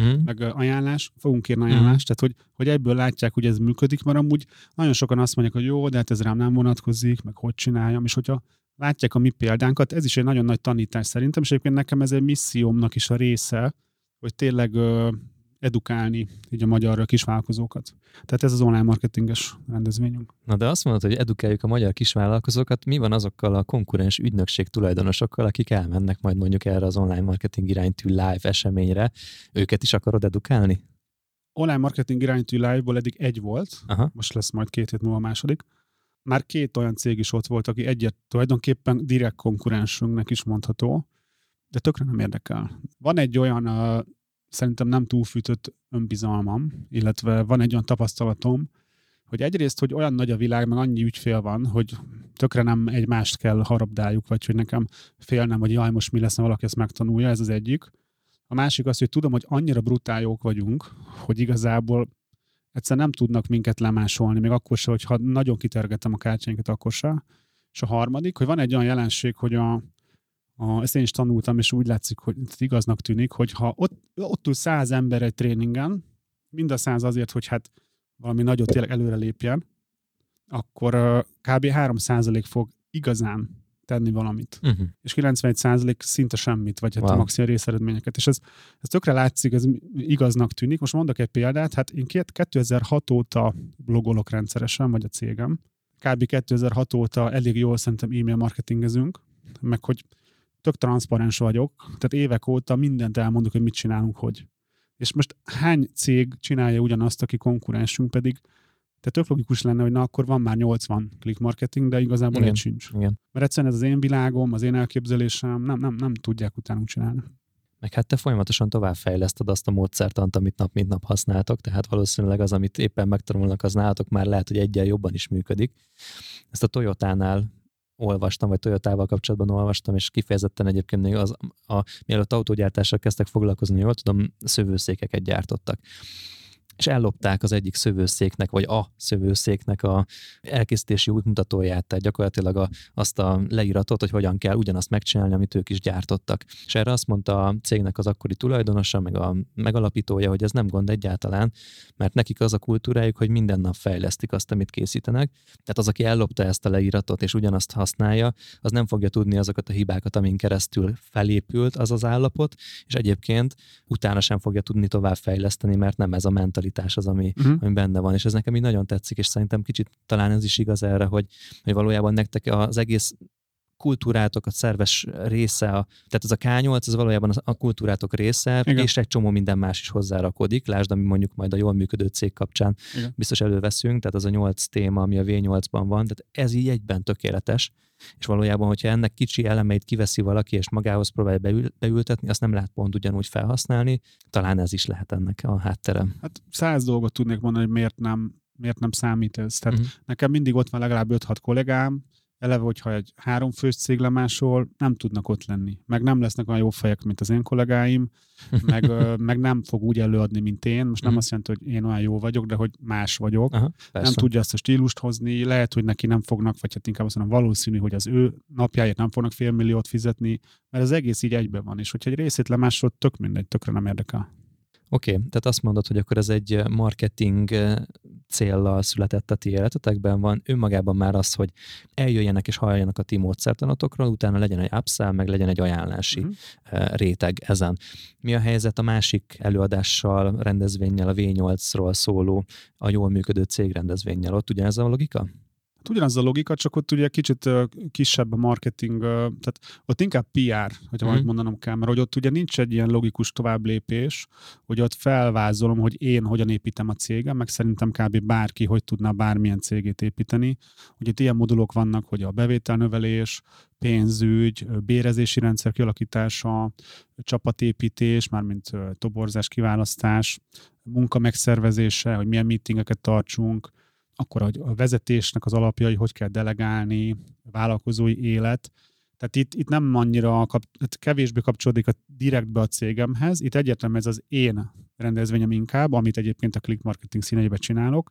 mm. meg ajánlás, fogunk kérni ajánlást, mm. tehát hogy, hogy egyből látják, hogy ez működik, mert amúgy nagyon sokan azt mondják, hogy jó, de hát ez rám nem vonatkozik, meg hogy csináljam, és hogyha látják a mi példánkat, ez is egy nagyon nagy tanítás szerintem, és egyébként nekem ez egy missziómnak is a része, hogy tényleg ö, edukálni így a magyar kisvállalkozókat. Tehát ez az online marketinges rendezvényünk. Na de azt mondod, hogy edukáljuk a magyar kisvállalkozókat, mi van azokkal a konkurens ügynökség tulajdonosokkal, akik elmennek majd mondjuk erre az online marketing iránytű live eseményre, őket is akarod edukálni? Online marketing iránytű live-ból eddig egy volt, aha. most lesz majd két hét múlva a második. Már két olyan cég is ott volt, aki egyet tulajdonképpen direkt konkurensünknek is mondható, de tökre nem érdekel. Van egy olyan szerintem nem túlfűtött önbizalmam, illetve van egy olyan tapasztalatom, hogy egyrészt, hogy olyan nagy a világ, meg annyi ügyfél van, hogy tökre nem egymást kell harabdáljuk, vagy hogy nekem félnem, hogy jaj, most mi lesz, ha valaki ezt megtanulja, ez az egyik. A másik az, hogy tudom, hogy annyira brutáljók vagyunk, hogy igazából egyszerűen nem tudnak minket lemásolni, még akkor se, hogyha nagyon kitergetem a kártyáinkat, akkor se. És a harmadik, hogy van egy olyan jelenség, hogy a A, ezt én is tanultam, és úgy látszik, hogy igaznak tűnik, hogy ha ott, ott ül száz ember egy tréningen, mind a száz azért, hogy hát valami nagyot tényleg előre lépjen, akkor uh, kb. három százalék fog igazán tenni valamit. Uh-huh. És kilencvenegy százalék szinte semmit, vagy hát wow. a maximum részeredményeket. És ez, ez tökre látszik, ez igaznak tűnik. Most mondok egy példát, hát én kétezer-hat óta blogolok rendszeresen, vagy a cégem. Kb. kétezer-hat óta elég jól szerintem e-mail marketingezünk, meg hogy tök transzparens vagyok, tehát évek óta mindent elmondok, hogy mit csinálunk, hogy. És most hány cég csinálja ugyanazt, aki konkurensünk pedig, tehát tök logikus lenne, hogy na akkor van már nyolcvan click marketing, de igazából igen, egy sincs. Igen. Mert egyszerűen ez az én világom, az én elképzelésem, nem, nem, nem tudják utánunk csinálni. Meg hát te folyamatosan továbbfejleszted azt a módszertant, amit nap mint nap használtok, tehát valószínűleg az, amit éppen megtanulnak, az nálatok már lehet, hogy egyel jobban is működik. Ezt a Toyotánál olvastam, vagy Toyotával kapcsolatban olvastam, és kifejezetten egyébként még az, a, mielőtt autógyártással kezdtek foglalkozni, jól tudom, szövőszékeket gyártottak. és ellopták az egyik szövőszéknek, vagy a szövőszéknek a elkészítési útmutatóját, tehát gyakorlatilag a, azt a leíratot, hogy hogyan kell ugyanazt megcsinálni, amit ők is gyártottak. És erre azt mondta a cégnek az akkori tulajdonosa, meg a megalapítója, hogy ez nem gond egyáltalán, mert nekik az a kultúrájuk, hogy minden nap fejlesztik azt, amit készítenek. Tehát az, aki ellopta ezt a leíratot, és ugyanazt használja, az nem fogja tudni azokat a hibákat, amin keresztül felépült az az állapot, és egyébként utána sem fogja tudni tovább fejleszteni, mert nem ez a mentalitás az, ami, uh-huh. ami benne van. És ez nekem így nagyon tetszik, és szerintem kicsit talán ez is igaz erre, hogy, hogy valójában nektek az egész kultúrátok a szerves része, a, tehát ez a ká nyolc, ez valójában a kultúrátok része, igen. és egy csomó minden más is hozzárakodik. Lásd, ami mondjuk majd a jól működő cég kapcsán igen. biztos előveszünk, tehát az a nyolc téma, ami a vé nyolcban van, tehát ez így egyben tökéletes, és valójában, hogyha ennek kicsi elemeit kiveszi valaki, és magához próbálja beül, beültetni, azt nem lehet pont ugyanúgy felhasználni, talán ez is lehet ennek a háttere. Hát száz dolgot tudnék mondani, hogy miért nem, miért nem számít ez. Tehát uh-huh. nekem mindig ott van legalább öt-hat kollégám, eleve, hogyha egy háromfős cég lemásol, nem tudnak ott lenni. Meg nem lesznek olyan jó fejek, mint az én kollégáim, meg, meg nem fog úgy előadni, mint én. Most nem azt jelenti, hogy én olyan jó vagyok, de hogy más vagyok. Aha, nem tudja azt a stílust hozni, lehet, hogy neki nem fognak, vagy hát inkább azt mondom, valószínű, hogy az ő napjáért nem fognak félmilliót fizetni, mert az egész így egyben van. És hogyha egy részét lemásol, tök mindegy, tökre nem érdekel. Oké, okay, tehát azt mondod, hogy akkor ez egy marketing céllal született a ti életetekben, van önmagában már az, hogy eljöjjenek és halljanak a ti módszertanatokról, utána legyen egy upsell, meg legyen egy ajánlási uh-huh. réteg ezen. Mi a helyzet a másik előadással, rendezvénnyel, a vé nyolcról szóló, a jól működő cég rendezvénnyel? Ott ugyanez a logika? Hát ugyanaz a logika, csak ott ugye kicsit kisebb a marketing, tehát ott inkább pé er, hogyha majd mm. mondanom kell, mert hogy ott ugye nincs egy ilyen logikus továbblépés, hogy ott felvázolom, hogy én hogyan építem a cégem, meg szerintem kb. Bárki hogy tudná bármilyen cégét építeni. Ugye itt ilyen modulok vannak, hogy a bevételnövelés, pénzügy, bérezési rendszer kialakítása, csapatépítés, mármint toborzás, kiválasztás, munka megszervezése, hogy milyen meetingeket tartsunk, akkor a vezetésnek az alapjai, hogy kell delegálni, vállalkozói élet. Tehát itt, itt nem annyira, kap, kevésbé kapcsolódik a, direktbe a cégemhez. Itt egyértelműen ez az én rendezvényem inkább, amit egyébként a Click Marketing színeiben csinálok.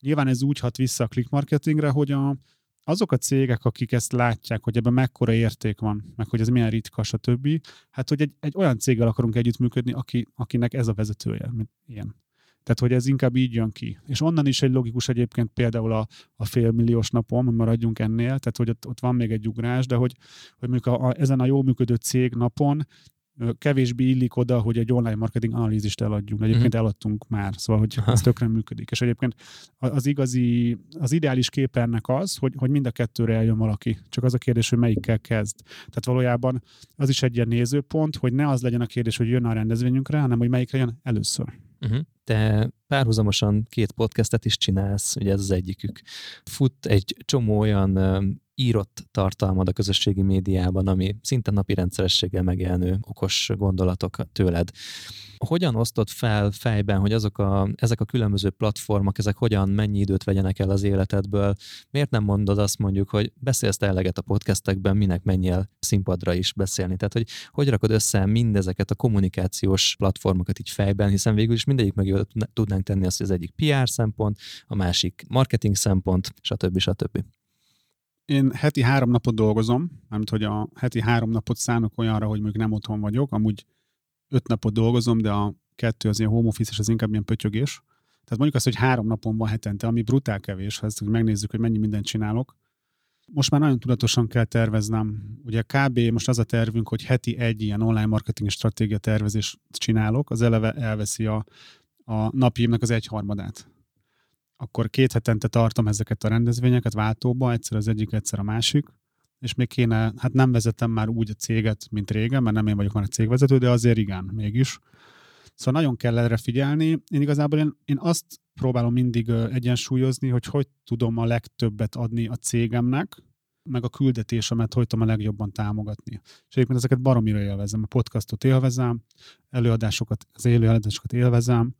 Nyilván ez úgy hat vissza a Click Marketingre, hogy a, azok a cégek, akik ezt látják, hogy ebben mekkora érték van, meg hogy ez milyen ritka, stb. Hát, hogy egy, egy olyan céggel akarunk együttműködni, aki, akinek ez a vezetője, mint ilyen. Tehát, hogy ez inkább így jön ki. És onnan is egy logikus egyébként például a, a félmilliós napon, maradjunk ennél, tehát, hogy ott, ott van még egy ugrás, de hogy, hogy mondjuk a, a, ezen a jól működő cég napon kevésbé illik oda, hogy egy online marketing analízist eladjunk. Egyébként mm. eladtunk már, szóval, hogy ez tökre működik. És egyébként az igazi, az ideális kép ennek az, hogy, hogy mind a kettőre eljön valaki. Csak az a kérdés, hogy melyikkel kezd. Tehát valójában az is egy ilyen nézőpont, hogy ne az legyen a kérdés, hogy jön a rendezvényünkre, hanem hogy melyikre jön először. Uh-huh. Te párhuzamosan két podcastet is csinálsz, ugye ez az egyikük. Fut egy csomó olyan írott tartalmad a közösségi médiában, ami szinte napi rendszerességgel megjelenő okos gondolatok tőled. Hogyan osztod fel fejben, hogy azok a, ezek a különböző platformok, ezek hogyan, mennyi időt vegyenek el az életedből? Miért nem mondod azt mondjuk, hogy beszélsz te eleget a podcastekben, minek menjél színpadra is beszélni? Tehát, hogy hogy rakod össze mindezeket a kommunikációs platformokat így fejben, hiszen végül is mindegyik meg tudnánk tenni azt, hogy az egyik pé er szempont, a másik marketing szempont, stb. stb. Én heti három napot dolgozom, mármint hogy a heti három napot szánok olyanra, hogy mondjuk nem otthon vagyok, amúgy öt napot dolgozom, de a kettő az ilyen home office, és az inkább ilyen pötyögés. Tehát mondjuk azt, hogy három napon van hetente, ami brutál kevés, ha ezt megnézzük, hogy mennyi mindent csinálok. Most már nagyon tudatosan kell terveznem. Ugye kb. Most az a tervünk, hogy heti egy ilyen online marketing stratégia tervezést csinálok, az eleve elveszi a, a napjaimnak az egyharmadát. Akkor két hetente tartom ezeket a rendezvényeket váltóba, egyszer az egyik, egyszer a másik, és még kéne, hát nem vezetem már úgy a céget, mint régen, mert nem én vagyok már a cégvezető, de azért igen, mégis. Szóval nagyon kell erre figyelni. Én igazából én, én azt próbálom mindig egyensúlyozni, hogy hogy tudom a legtöbbet adni a cégemnek, meg a küldetésemet hogy tudom a legjobban támogatni. És egyébként ezeket baromira élvezem. A podcastot élvezem, előadásokat, az élő előadásokat élvezem,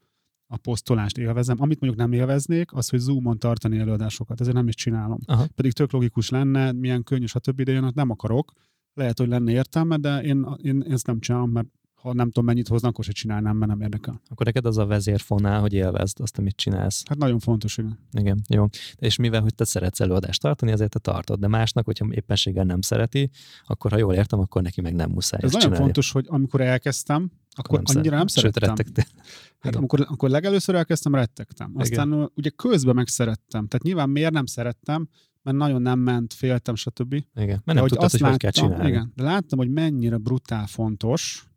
a posztolást élvezem. Amit mondjuk nem élveznék, az, hogy Zoomon tartani előadásokat. Ezért nem is csinálom. Aha. Pedig tök logikus lenne, milyen könnyű, stb. De én nem akarok. Lehet, hogy lenne értelme, de én, én ezt nem csinálom, mert ha nem tudom mennyit hoznak, akkor se csinálnám, mert nem érdekel. Akkor neked az a vezérfonál, hogy élvezd azt, amit csinálsz. Hát nagyon fontos, igen. Igen, jó. És mivel, hogy te szeretsz előadást tartani, azért te tartod, de másnak, hogyha éppenséggel nem szereti, akkor ha jól értem, akkor neki meg nem muszáj ezt csinálni. Ez nagyon fontos, hogy amikor elkezdtem, akkor nem annyira nem szerettem. Sőt, hát amikor, amikor legelőször elkezdtem, rettegtem. Aztán igen. Ugye közben meg szerettem. Tehát nyilván miért nem szerettem, mert nagyon nem ment, féltem, stb. Igen, mert nem de, tudtad, hogy hogy kell csinálni. Igen, de láttam, hogy mennyire brutál fontos,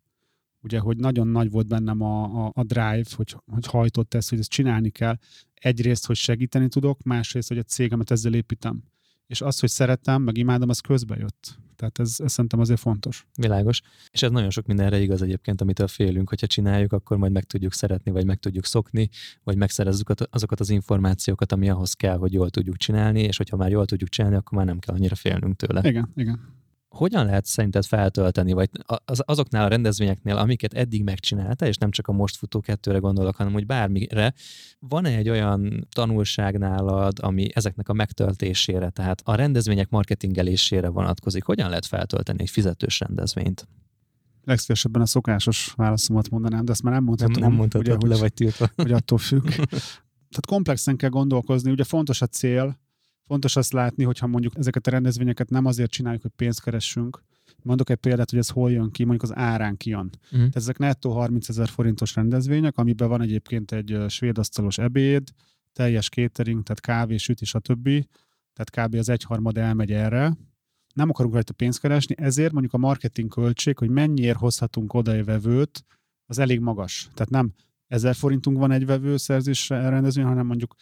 ugye, hogy nagyon nagy volt bennem a, a, a drive, hogy, hogy hajtott ezt, hogy ezt csinálni kell. Egyrészt, hogy segíteni tudok, másrészt, hogy a cégemet ezzel építem. És az, hogy szeretem, meg imádom, az közben jött. Tehát ez, ez szerintem azért fontos. Világos. És ez nagyon sok mindenre igaz egyébként, amitől félünk, hogyha csináljuk, akkor majd meg tudjuk szeretni, vagy meg tudjuk szokni, vagy megszerezzük azokat az információkat, ami ahhoz kell, hogy jól tudjuk csinálni, és hogyha már jól tudjuk csinálni, akkor már nem kell annyira félnünk tőle. Igen, igen. Hogyan lehet szerinted feltölteni, vagy az, azoknál a rendezvényeknél, amiket eddig megcsináltál, és nem csak a most futó kettőre gondolok, hanem hogy bármire, van-e egy olyan tanulság nálad, ami ezeknek a megtöltésére, tehát a rendezvények marketingelésére vonatkozik? Hogyan lehet feltölteni egy fizetős rendezvényt? Legszívesebben a szokásos válaszomat mondanám, de ezt már nem mondhatom. Nem mondhatom, hogy le vagy tiltva. Hogy attól függ. Tehát komplexen kell gondolkozni, ugye fontos a cél. Fontos azt látni, hogyha mondjuk ezeket a rendezvényeket nem azért csináljuk, hogy pénzt keressünk. Mondok egy példát, hogy ez hol jön ki, mondjuk az árán kijön. Mm. Tehát ezek nettó harmincezer forintos rendezvények, amiben van egyébként egy svéd asztalos ebéd, teljes catering, tehát kávé, süti, stb. Tehát kb. Az egyharmad elmegy erre. Nem akarunk rajta pénzt keresni, ezért mondjuk a marketing költség, hogy mennyiért hozhatunk oda egy vevőt, az elég magas. Tehát nem ezer forintunk van egy vevőszerzésre rendezvény, hanem mondjuk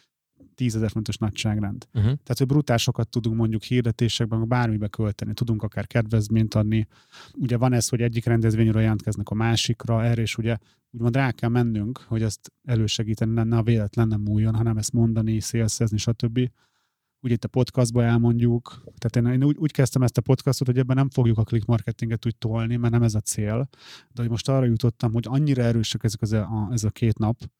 tízezer forintos nagyságrend. Uh-huh. Tehát, hogy brutál sokat tudunk mondjuk hirdetésekben, bármibe költeni, tudunk akár kedvezményt adni. Ugye van ez, hogy egyik rendezvényről jelentkeznek a másikra, erre is ugye úgymond rá kell mennünk, hogy ezt elősegíteni, ne a véletlen nem múljon, hanem ezt mondani, szélszezni, stb. Ugye itt a podcastban elmondjuk. Tehát én, én úgy, úgy kezdtem ezt a podcastot, hogy ebben nem fogjuk a click marketinget úgy tolni, mert nem ez a cél. De hogy most arra jutottam, hogy annyira erősek ezek az, a, ez a két nap,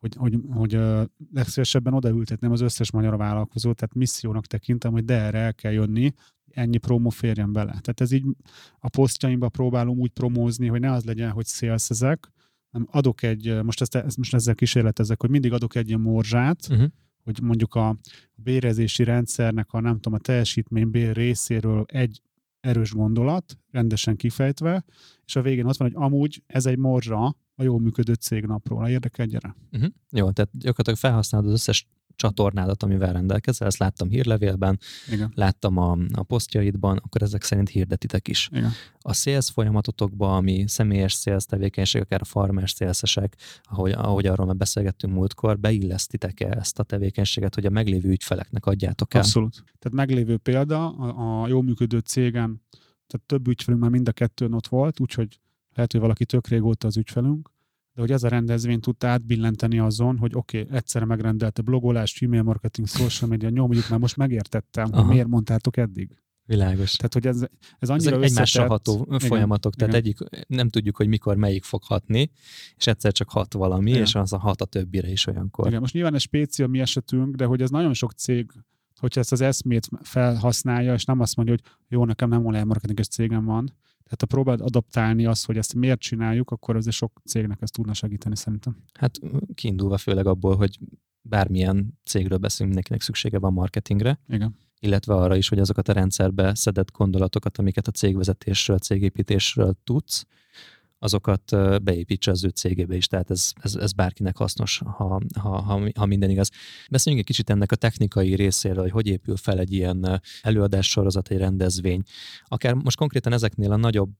hogy, hogy, hogy uh, legszívesebben odaültetném az összes magyar vállalkozót, tehát missziónak tekintem, hogy de erre el kell jönni, ennyi promó férjen bele. Tehát ez így a posztjaimba próbálom úgy promózni, hogy ne az legyen, hogy sales ezek, hanem adok egy, most, ezt, ezt, most ezzel kísérletezek, hogy mindig adok egy ilyen morzsát, uh-huh. hogy mondjuk a bérezési rendszernek a, nem tudom, a teljesítménybér részéről egy erős gondolat, rendesen kifejtve, és a végén ott van, hogy amúgy ez egy morzsa, a jól működő cégnapról. Érdekelj, gyere. Uh-huh. Jó, tehát gyakorlatilag felhasználod az összes csatornádat, amivel rendelkezel. Ezt láttam hírlevélben, igen. láttam a, a posztjaidban, akkor ezek szerint hirdetitek is. Igen. A sales folyamatotokban, ami személyes sales tevékenység, akár a farmer salesesek, ahogy, ahogy arról már beszélgettünk múltkor, beillesztitek-e ezt a tevékenységet, hogy a meglévő ügyfeleknek adjátok el? Abszolút. Tehát meglévő példa, a, a jól működő cégen, tehát több ügyfelünk már mind a kettőn ott volt, úgyhogy lehet, hogy valaki tök régóta az ügyfelünk, de hogy ez a rendezvény tudta átbillenteni azon, hogy oké, okay, egyszerre megrendelte blogolást, e-mail marketing, social media, nyomjuk, mert most megértettem, aha. hogy miért mondtátok eddig. Világos. Tehát, hogy ez, ez annyira összetett. Egymásra ható folyamatok, igen, tehát igen. egyik, nem tudjuk, hogy mikor melyik fog hatni, és egyszer csak hat valami, igen. és az a hat a többire is olyankor. Igen, most nyilván ez spécia mi esetünk, de hogy ez nagyon sok cég, hogyha ezt az eszmét felhasználja, és nem azt mondja, hogy jó, nekem nem online marketinges cégem van. Tehát ha próbáld adaptálni azt, hogy ezt miért csináljuk, akkor azért sok cégnek ezt tudna segíteni szerintem. Hát kiindulva főleg abból, hogy bármilyen cégről beszélünk, mindenkinek szüksége van marketingre. Igen. Illetve arra is, hogy azokat a rendszerbe szedett gondolatokat, amiket a cégvezetésről, cégépítésről tudsz, azokat beépítse az ő cégébe is, tehát ez, ez, ez bárkinek hasznos, ha, ha, ha minden igaz. Beszéljünk egy kicsit ennek a technikai részéről, hogy hogy épül fel egy ilyen előadássorozat, egy rendezvény. Akár most konkrétan ezeknél a nagyobb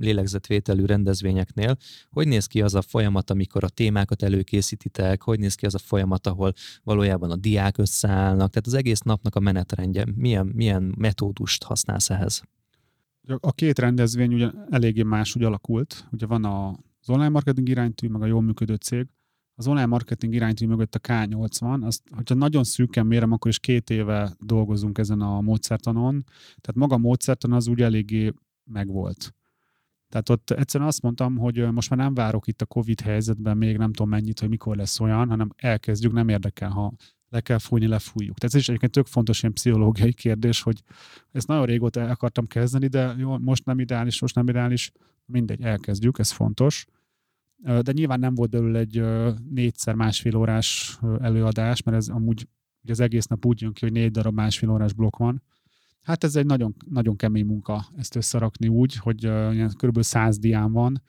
lélegzetvételű rendezvényeknél, hogy néz ki az a folyamat, amikor a témákat előkészítitek, hogy néz ki az a folyamat, ahol valójában a diák összeállnak, tehát az egész napnak a menetrendje, milyen, milyen metódust használsz ehhez? A két rendezvény ugye eléggé máshogy alakult. Ugye van az online marketing iránytű, meg a jól működő cég. Az online marketing iránytű mögött a ká nyolcvan, azt, hogyha nagyon szűken mérem, akkor is két éve dolgozunk ezen a módszertanon. Tehát maga a módszertan az úgy eléggé megvolt. Tehát ott egyszerűen azt mondtam, hogy most már nem várok itt a Covid helyzetben, még nem tudom mennyit, hogy mikor lesz olyan, hanem elkezdjük, nem érdekel, ha le kell fújni, lefújjuk. Tehát ez is egyébként tök fontos ilyen pszichológiai kérdés, hogy ezt nagyon régóta el akartam kezdeni, de jó, most nem ideális, most nem ideális, mindegy, elkezdjük, ez fontos. De nyilván nem volt belőle egy négyszer másfél órás előadás, mert ez amúgy ugye az egész nap úgy jön ki, hogy négy darab másfél órás blokk van. Hát ez egy nagyon, nagyon kemény munka ezt összerakni úgy, hogy körülbelül száz dián van,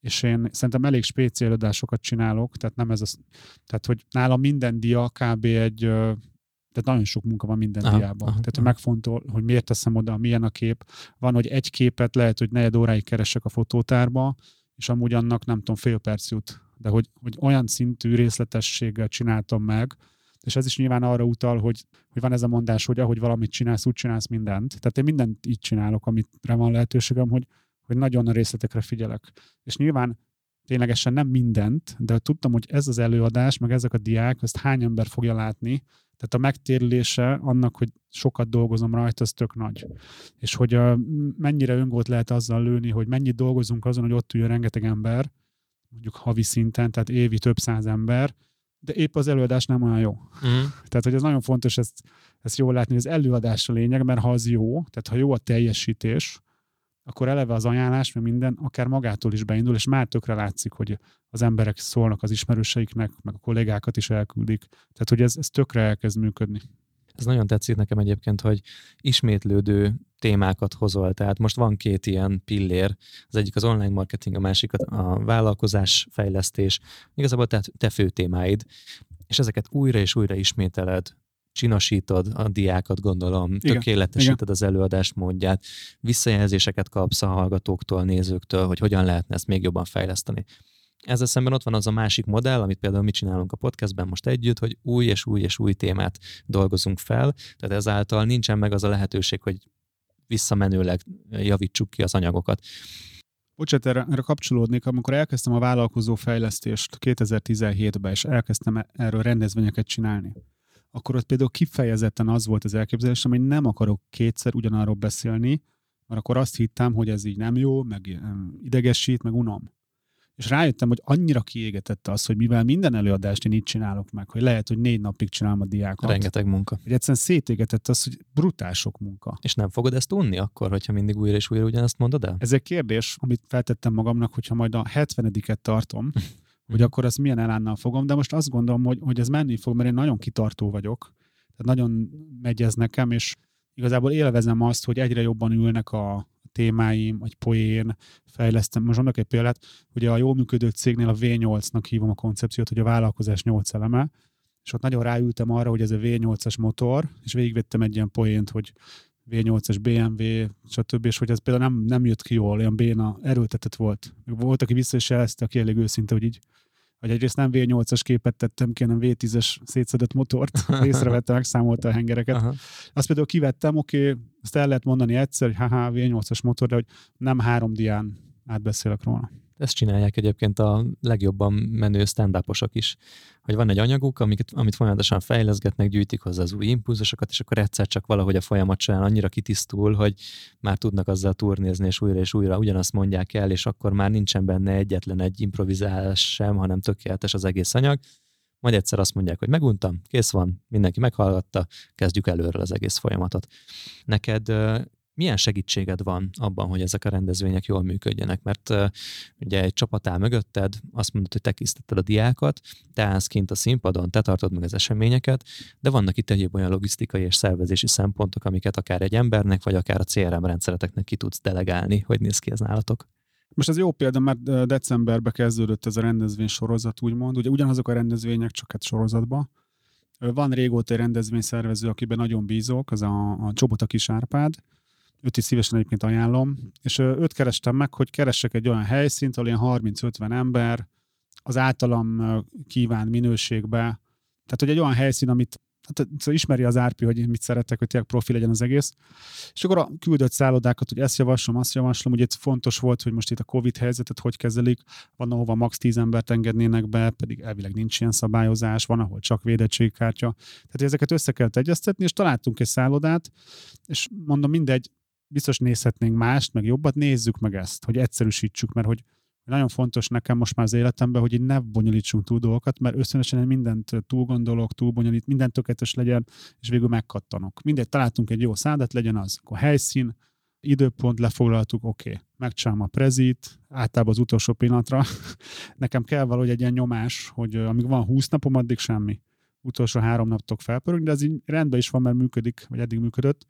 és én szerintem elég spéci előadásokat csinálok, tehát nem ez az, tehát hogy nálam minden dia kb. Egy, tehát nagyon sok munka van minden aha, diában. Aha, tehát aha. megfontol, hogy miért teszem oda, milyen a kép. Van, hogy egy képet lehet, hogy negyed óráig keresek a fotótárba, és amúgy annak nem tudom, fél perc jut. De hogy, hogy olyan szintű részletességgel csináltam meg, és ez is nyilván arra utal, hogy, hogy van ez a mondás, hogy ahogy valamit csinálsz, úgy csinálsz mindent. Tehát én mindent így csinálok, amire van lehetőségem, hogy hogy nagyon a részletekre figyelek. És nyilván ténylegesen nem mindent, de tudtam, hogy ez az előadás, meg ezek a diák, ezt hány ember fogja látni, tehát a megtérülése annak, hogy sokat dolgozom rajta, az tök nagy. És hogy uh, mennyire öngót lehet azzal lőni, hogy mennyit dolgozunk azon, hogy ott üljön rengeteg ember, mondjuk havi szinten, tehát évi több száz ember, de épp az előadás nem olyan jó. Mm. Tehát, hogy ez nagyon fontos, ezt, ezt jól látni, hogy az előadás a lényeg, mert ha az jó, tehát ha jó a teljesítés, akkor eleve az ajánlás, mert minden akár magától is beindul, és már tökre látszik, hogy az emberek szólnak az ismerőseiknek, meg a kollégákat is elküldik. Tehát, hogy ez, ez tökre elkezd működni. Ez nagyon tetszik nekem egyébként, hogy ismétlődő témákat hozol. Tehát most van két ilyen pillér. Az egyik az online marketing, a másik a vállalkozás fejlesztés. Igazából te, te fő témáid. És ezeket újra és újra ismételed. Csinosítod a diákat, gondolom, tökéletesíted igen. az előadás módját, visszajelzéseket kapsz a hallgatóktól, nézőktől, hogy hogyan lehetne ezt még jobban fejleszteni. Ezzel szemben ott van az a másik modell, amit például mi csinálunk a podcastben most együtt, hogy új és új és új témát dolgozunk fel, tehát ezáltal nincsen meg az a lehetőség, hogy visszamenőleg javítsuk ki az anyagokat. Bocsánat, erre, erre kapcsolódnék, amikor elkezdtem a vállalkozó fejlesztést kétezer-tizenhétben, és elkezdtem erről rendezvényeket csinálni, akkor ott például kifejezetten az volt az elképzelésem, hogy nem akarok kétszer ugyanarról beszélni, mert akkor azt hittem, hogy ez így nem jó, meg idegesít, meg unom. És rájöttem, hogy annyira kiégetette az, hogy mivel minden előadást én így csinálok meg, hogy lehet, hogy négy napig csinálom a diákat. Rengeteg munka. Hogy egyszerűen szétégetett az, hogy brutál sok munka. És nem fogod ezt unni akkor, hogyha mindig újra és újra ugyanazt mondod el? Ez egy kérdés, amit feltettem magamnak, hogyha majd a hetvenediket tartom, hogy akkor azt milyen elánnal fogom, de most azt gondolom, hogy, hogy ez menni fog, mert én nagyon kitartó vagyok, tehát nagyon megy ez nekem, és igazából élvezem azt, hogy egyre jobban ülnek a témáim, vagy poén, fejlesztem. Most mondok egy példát, ugye a jól működő cégnél a vé nyolcnak hívom a koncepciót, hogy a vállalkozás nyolc eleme, és ott nagyon ráültem arra, hogy ez a vé nyolcas motor, és végigvettem egy ilyen poént, hogy vé nyolcas bé em vé, stb. És hogy ez például nem, nem jött ki jól, olyan béna erőltetett volt. Volt, aki vissza is jelezte, aki elég őszinte, hogy így, hogy egyrészt nem vé nyolcas képet tettem ki, hanem vé tízes szétszedett motort, észrevette, megszámolta a hengereket. Aha. Azt például kivettem, oké, okay, azt el lehet mondani egyszer, hogy haha, vé nyolcas motor, de hogy nem három dián átbeszélek róla. Ezt csinálják egyébként a legjobban menő stand-uposok is, hogy van egy anyaguk, amiket, amit folyamatosan fejleszgetnek, gyűjtik hozzá az új impulzusokat, és akkor egyszer csak valahogy a folyamat során annyira kitisztul, hogy már tudnak azzal turnézni, és újra és újra ugyanazt mondják el, és akkor már nincsen benne egyetlen egy improvizálás sem, hanem tökéletes az egész anyag. Majd egyszer azt mondják, hogy meguntam, kész van, mindenki meghallgatta, kezdjük előről az egész folyamatot. Neked milyen segítséged van abban, hogy ezek a rendezvények jól működjenek? Mert uh, ugye egy csapat áll mögötted, azt mondod, hogy te készítetted a diákat, te állsz kint a színpadon, te tartod meg az eseményeket, de vannak itt egyéb olyan logisztikai és szervezési szempontok, amiket akár egy embernek, vagy akár a cé er em rendszereteknek ki tudsz delegálni. Hogy néz ki ez nálatok? Most ez jó példa, mert decemberben kezdődött ez a rendezvény sorozat, úgymond. Ugye ugyanazok a rendezvények, csak egy sorozatban. Van régóta egy rendezvényszervező, akiben nagyon bízok, az a, a Csobota Kisárpád. Őt is szívesen egyébként ajánlom, és őt kerestem meg, hogy keressek egy olyan helyszínt, ahol ilyen harminc-ötven ember az általam kíván minőségbe. Tehát, hogy egy olyan helyszín, amit hát, ismeri az árpi, hogy mit szeretek, hogy tényleg profi legyen az egész. És akkor a küldött szállodákat, hogy ezt javaslom, azt javaslom, ugye itt fontos volt, hogy most itt a Covid helyzetet hogy kezelik, van ahova max tíz embert engednének be, pedig elvileg nincs ilyen szabályozás, van ahol csak védettségkártya. Tehát ezeket össze kellett egyeztetni, és találtunk egy szállodát, és mondom, mindegy, biztos nézhetnénk mást, meg jobbat, nézzük meg ezt, hogy egyszerűsítsük, mert hogy Nagyon fontos nekem most már az életemben, hogy így ne bonyolítsunk túl dolgokat, mert összönösen mindent túl gondolok, túl bonyolít, minden tökéletes legyen, és végül megkattanok. Mindegy, találtunk egy jó szádat, legyen az. Akkor helyszín, időpont, lefoglaltuk, oké, okay. Megcsinálom a prezit, általában az utolsó pillanatra. Nekem kell valahogy egy ilyen nyomás, hogy amíg van húsz napom, addig semmi. Utolsó három naptok felpörög, de ez így rendben is van, mert működik, vagy eddig működött.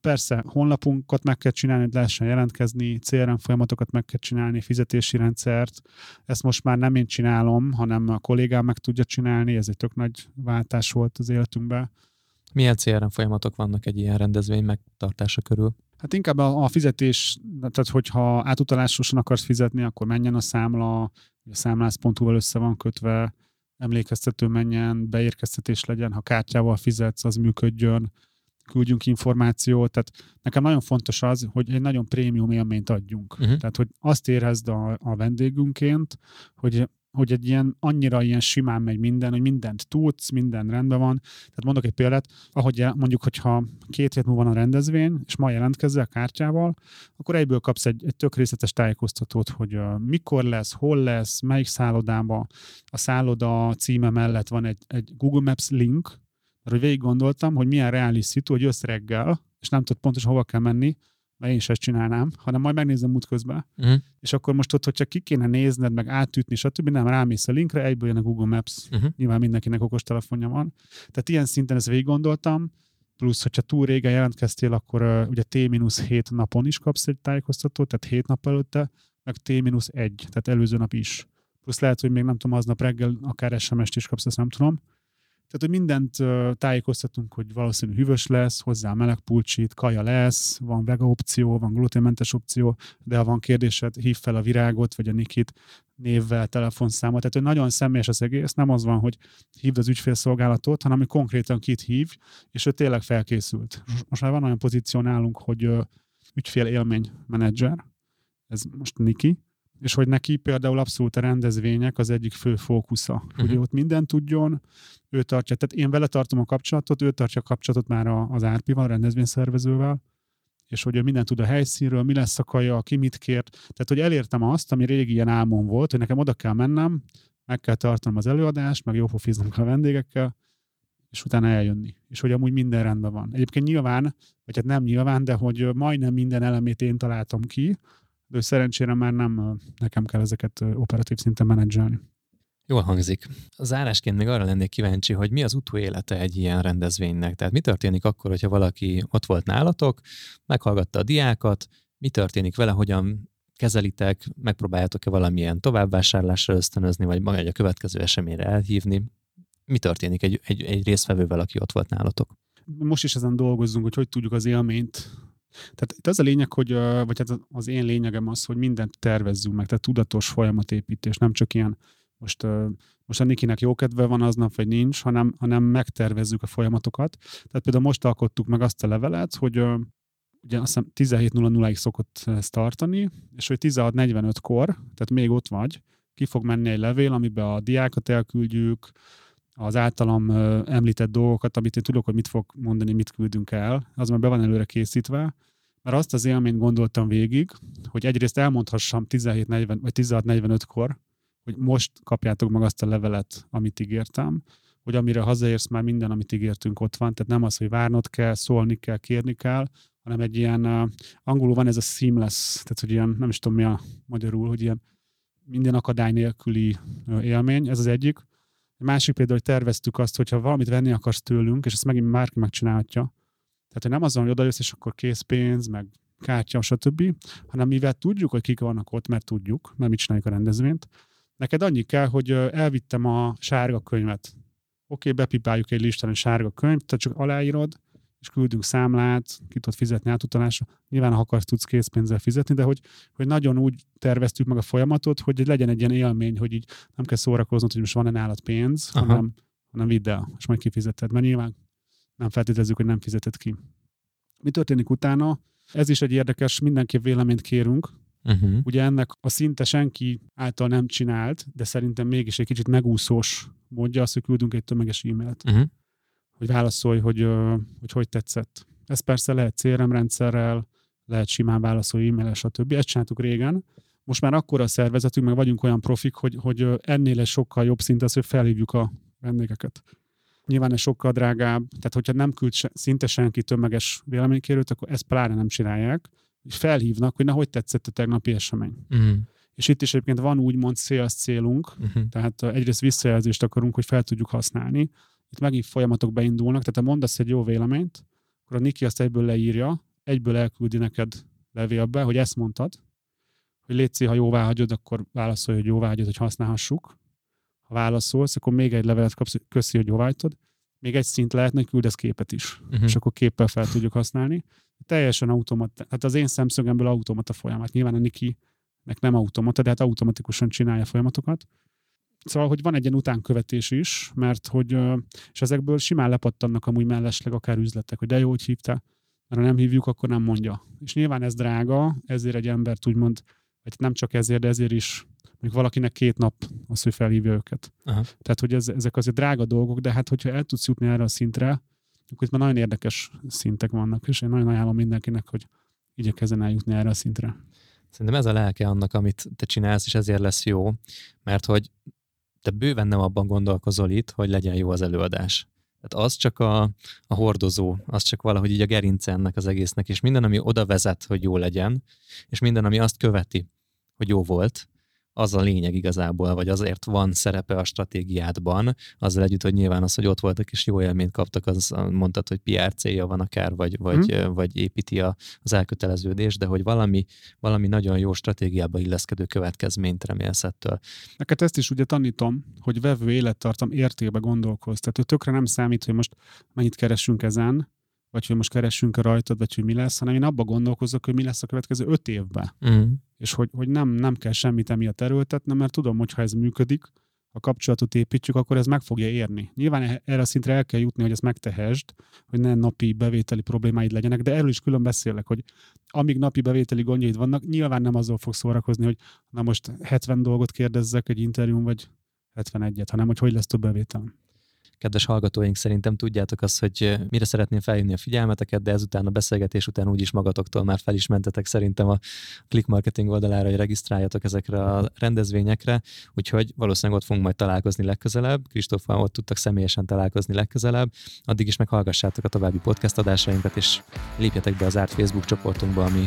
Persze, honlapunkat meg kell csinálni, hogy lehessen jelentkezni, cé er em folyamatokat meg kell csinálni, fizetési rendszert. Ezt most már nem én csinálom, hanem a kollégám meg tudja csinálni, ez egy tök nagy váltás volt az életünkben. Milyen cé er em folyamatok vannak egy ilyen rendezvény megtartása körül? Hát inkább a, a fizetés, tehát hogyha átutalásosan akarsz fizetni, akkor menjen a számla, a számlász.hu-val össze van kötve, emlékeztető menjen, beérkeztetés legyen, ha kártyával fizetsz, az működjön, küldjünk információt, tehát nekem nagyon fontos az, hogy egy nagyon prémium élményt adjunk. Uh-huh. Tehát, hogy azt érezd a, a vendégünként, hogy, hogy egy ilyen, annyira ilyen simán megy minden, hogy mindent tudsz, minden rendben van. Tehát mondok egy példát, ahogy mondjuk, hogyha két hét múlva van a rendezvény, és ma jelentkezzel kártyával, akkor egyből kapsz egy, egy tök részletes tájékoztatót, hogy uh, mikor lesz, hol lesz, melyik szállodában, a szálloda címe mellett van egy, egy Google Maps link, mert hogy végig gondoltam, hogy milyen reális szitu, hogy jössz reggel, és nem tudod pontosan hova kell menni, mert én is ezt csinálnám, hanem majd megnézem útközben. Uh-huh. És akkor most ott, hogyha ki kéne nézned, meg átütni, stb. Nem, rámész a linkre, egyből jön a Google Maps. Uh-huh. Nyilván mindenkinek okostelefonja van. Tehát ilyen szinten ezt végig gondoltam, plusz, hogyha túl régen jelentkeztél, akkor uh, ugye té hét napon is kapsz egy tájékoztatót, tehát hét nap előtte, meg té egy, tehát előző nap is. Plusz lehet, hogy még nem tudom, aznap reggel akár es em es-t is kapsz, ezt nem tudom. Tehát, hogy mindent tájékoztatunk, hogy valószínű hűvös lesz, hozzá meleg pulcsit, kaja lesz, van vega opció, van gluténmentes opció, de ha van kérdésed, hív fel a Virágot, vagy a Nikit névvel, telefonszámot. Tehát, hogy nagyon személyes az egész, nem az van, hogy hívd az ügyfélszolgálatot, hanem hogy konkrétan kit hív, és ő tényleg felkészült. Most már van olyan pozíció nálunk, hogy ügyfélélménymenedzser, ez most Niki, és hogy neki például abszolút a rendezvények az egyik fő fókusza, uh-huh. hogy ott mindent tudjon, ő tartja, tehát én vele tartom a kapcsolatot, ő tartja a kapcsolatot már az árpival, a rendezvényszervezővel, és hogy ő mindent tud a helyszínről, mi lesz a kaja, ki mit kért, tehát hogy elértem azt, ami régi ilyen álmom volt, hogy nekem oda kell mennem, meg kell tartanom az előadást, meg jópofiznom kell a vendégekkel, és utána eljönni. És hogy amúgy minden rendben van. Egyébként nyilván, vagy hát nem nyilván, de hogy majdnem minden elemét én találtam ki, de szerencsére már nem nekem kell ezeket operatív szinten menedzselni. Jól hangzik. Zárásként még arra lennék kíváncsi, hogy mi az utóélete egy ilyen rendezvénynek. Tehát mi történik akkor, hogyha valaki ott volt nálatok, meghallgatta a diákat, mi történik vele, hogyan kezelitek, megpróbáljátok-e valamilyen továbbvásárlásra ösztönözni, vagy maga a következő eseményre elhívni. Mi történik egy, egy, egy résztvevővel, aki ott volt nálatok? Most is ezen dolgozzunk, hogy hogy tudjuk az élményt. Tehát itt az a lényeg, hogy, vagy hát az én lényegem az, hogy mindent tervezzünk meg, tehát tudatos folyamatépítés, nem csak ilyen, most, most a Nikinek jó kedve van aznap, vagy nincs, hanem, hanem megtervezzük a folyamatokat. Tehát például most alkottuk meg azt a levelet, hogy ugye azt hiszem tizenhét óra nulla-ig szokott ezt tartani, és hogy tizenhat negyvenötkor, tehát még ott vagy, ki fog menni egy levél, amiben a diákat elküldjük, az általam említett dolgokat, amit én tudok, hogy mit fog mondani, mit küldünk el, az már be van előre készítve, mert azt az élményt gondoltam végig, hogy egyrészt elmondhassam tizenhét negyven vagy tizenhat negyvenötkor, hogy most kapjátok meg azt a levelet, amit ígértem, hogy amire hazaérsz már minden, amit ígértünk, ott van, tehát nem az, hogy várnod kell, szólni kell, kérni kell, hanem egy ilyen, angolul van ez a seamless, tehát hogy ilyen, nem is tudom mi a magyarul, hogy ilyen minden akadály nélküli élmény, ez az egyik. A másik például, hogy terveztük azt, hogyha valamit venni akarsz tőlünk, és ezt megint bárki megcsinálhatja. Tehát, hogy nem azon, hogy odajössz, és akkor készpénz, meg kártya, stb., hanem mivel tudjuk, hogy kik vannak ott, mert tudjuk, mert mit csináljuk a rendezvényt. Neked annyi kell, hogy elvittem a sárga könyvet. Oké, bepipáljuk egy listán egy sárga könyvet, tehát csak aláírod, és küldünk számlát, ki tudod fizetni átutalásra. Nyilván, ha akarsz, tudsz készpénzzel fizetni, de hogy, hogy nagyon úgy terveztük meg a folyamatot, hogy legyen egy ilyen élmény, hogy így nem kell szórakoznod, hogy most van-e nálad pénz, hanem, hanem vidd el, és majd kifizeted, mert nyilván nem feltételezzük, hogy nem fizeted ki. Mi történik utána? Ez is egy érdekes, mindenképp véleményt kérünk. Uh-huh. Ugye ennek a szinte senki által nem csinált, de szerintem mégis egy kicsit megúszós módja az, hogy küldünk egy tömeges e-mailt. Uh-huh. hogy válaszolj, hogy, hogy hogy tetszett. Ez persze lehet cé er em rendszerrel, lehet simán válaszolj e-mail-es, stb. Ezt csináltuk régen. most már akkora szervezetünk, meg vagyunk olyan profik, hogy, hogy ennél sokkal jobb szint az, hogy felhívjuk a vendégeket. Nyilván ez sokkal drágább, tehát hogyha nem küld se, szinte senki tömeges véleménykérőt, akkor ezt pláne nem csinálják, és felhívnak, hogy na, hogy tetszett a tegnapi esemény. Mm. És itt is egyébként van úgymond sales célunk, uh-huh. tehát egyrészt visszajelzést akarunk, hogy fel tudjuk használni. Itt megint folyamatok beindulnak, tehát ha mondasz egy jó véleményt, akkor a Niki azt egyből leírja, egyből elküldi neked levélbe, hogy ezt mondtad, hogy létszé, ha jóvá hagyod, akkor válaszolj, hogy jóvá hagyod, hogy használhassuk. Ha válaszolsz, akkor még egy levelet kapsz, hogy köszi, hogy jóvá hagytad. Még egy szint lehetne, hogy küldesz képet is, uh-huh. és akkor képpel fel tudjuk használni. Teljesen automata, hát az én szemszögemből automata folyamat. Nyilván a Niki nek nem automata, de hát automatikusan csinálja folyamatokat. Szóval, hogy van egy ilyen utánkövetés is, mert hogy, és ezekből simán lepattannak amúgy mellesleg akár üzletek, hogy de jó, hogy hívtál, mert ha nem hívjuk, akkor nem mondja. És nyilván ez drága, ezért egy embert úgymond, vagy nem csak ezért, de ezért is, mondjuk valakinek két nap az, hogy felhívja őket. Aha. Tehát, hogy ez, ezek azért drága dolgok, de hát, hogyha el tudsz jutni erre a szintre, akkor itt már nagyon érdekes szintek vannak, és én nagyon ajánlom mindenkinek, hogy igyekezzen eljutni erre a szintre. Szerintem ez a lelke annak, amit te csinálsz, és ezért lesz jó, mert hogy te bőven nem abban gondolkozol itt, hogy legyen jó az előadás. Tehát az csak a, a hordozó, az csak valahogy így a gerince ennek az egésznek, és minden, ami oda vezet, hogy jó legyen, és minden, ami azt követi, hogy jó volt, az a lényeg igazából, vagy azért van szerepe a stratégiádban, azzal együtt, hogy nyilván az, hogy ott voltak és jó élményt kaptak, az mondtad, hogy pé er célja van akár, vagy, vagy, hmm. vagy építi a, az elköteleződést, de hogy valami, valami nagyon jó stratégiába illeszkedő következményt remélsz ettől. Neked ezt is ugye tanítom, hogy vevő élettartam értékbe gondolkozz. Tehát ő tökre nem számít, hogy most mennyit keresünk ezen, vagy hogy most keressünk rajtad, vagy hogy mi lesz, hanem én abba gondolkozok, hogy mi lesz a következő öt évben. Mm. És hogy, hogy nem, nem kell semmit emiatt erőltetnem, mert tudom, hogy ha ez működik, ha kapcsolatot építjük, akkor ez meg fogja érni. Nyilván erre a szintre el kell jutni, hogy ezt megtehesd, hogy ne napi bevételi problémáid legyenek, de erről is külön beszélek, hogy amíg napi bevételi gondjaid vannak, nyilván nem azzal fog szórakozni, hogy na most hetven dolgot kérdezzek egy interjún, vagy hetvenegyet, hanem hogy hogy lesz több bevételem. Kedves hallgatóink, szerintem tudjátok azt, hogy mire szeretném felhívni a figyelmeteket, de ezután a beszélgetés után úgyis magatoktól már fel is mentetek szerintem a Click Marketing oldalára, hogy regisztráljatok ezekre a rendezvényekre, úgyhogy valószínűleg ott fogunk majd találkozni legközelebb. Kristóffal ott tudtak személyesen találkozni legközelebb. Addig is meghallgassátok a további podcast adásainkat, és lépjetek be az zárt Facebook csoportunkba, ami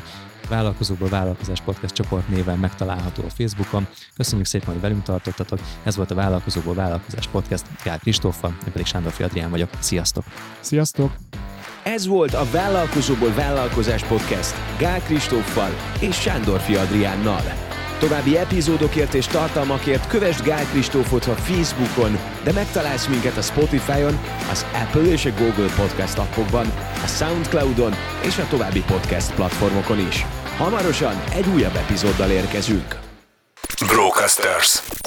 Vállalkozóból Vállalkozás Podcast csoport néven megtalálható a Facebookon. Köszönjük szépen, hogy velünk tartottatok. Ez volt a Vállalkozóból Vállalkozás Podcast Gál Kristóffal, én pedig Sándorfi Adrián vagyok. Sziasztok! Sziasztok! Ez volt a Vállalkozóból Vállalkozás Podcast Gál Kristóffal és Sándorfi Adriánnal. További epizódokért és tartalmakért kövesd Gál Kristófot a Facebookon, de megtalálsz minket a Spotify-on, az Apple és a Google Podcast appokban, a SoundCloud-on és a további podcast platformokon is. Hamarosan egy újabb epizóddal érkezünk. Brocasters.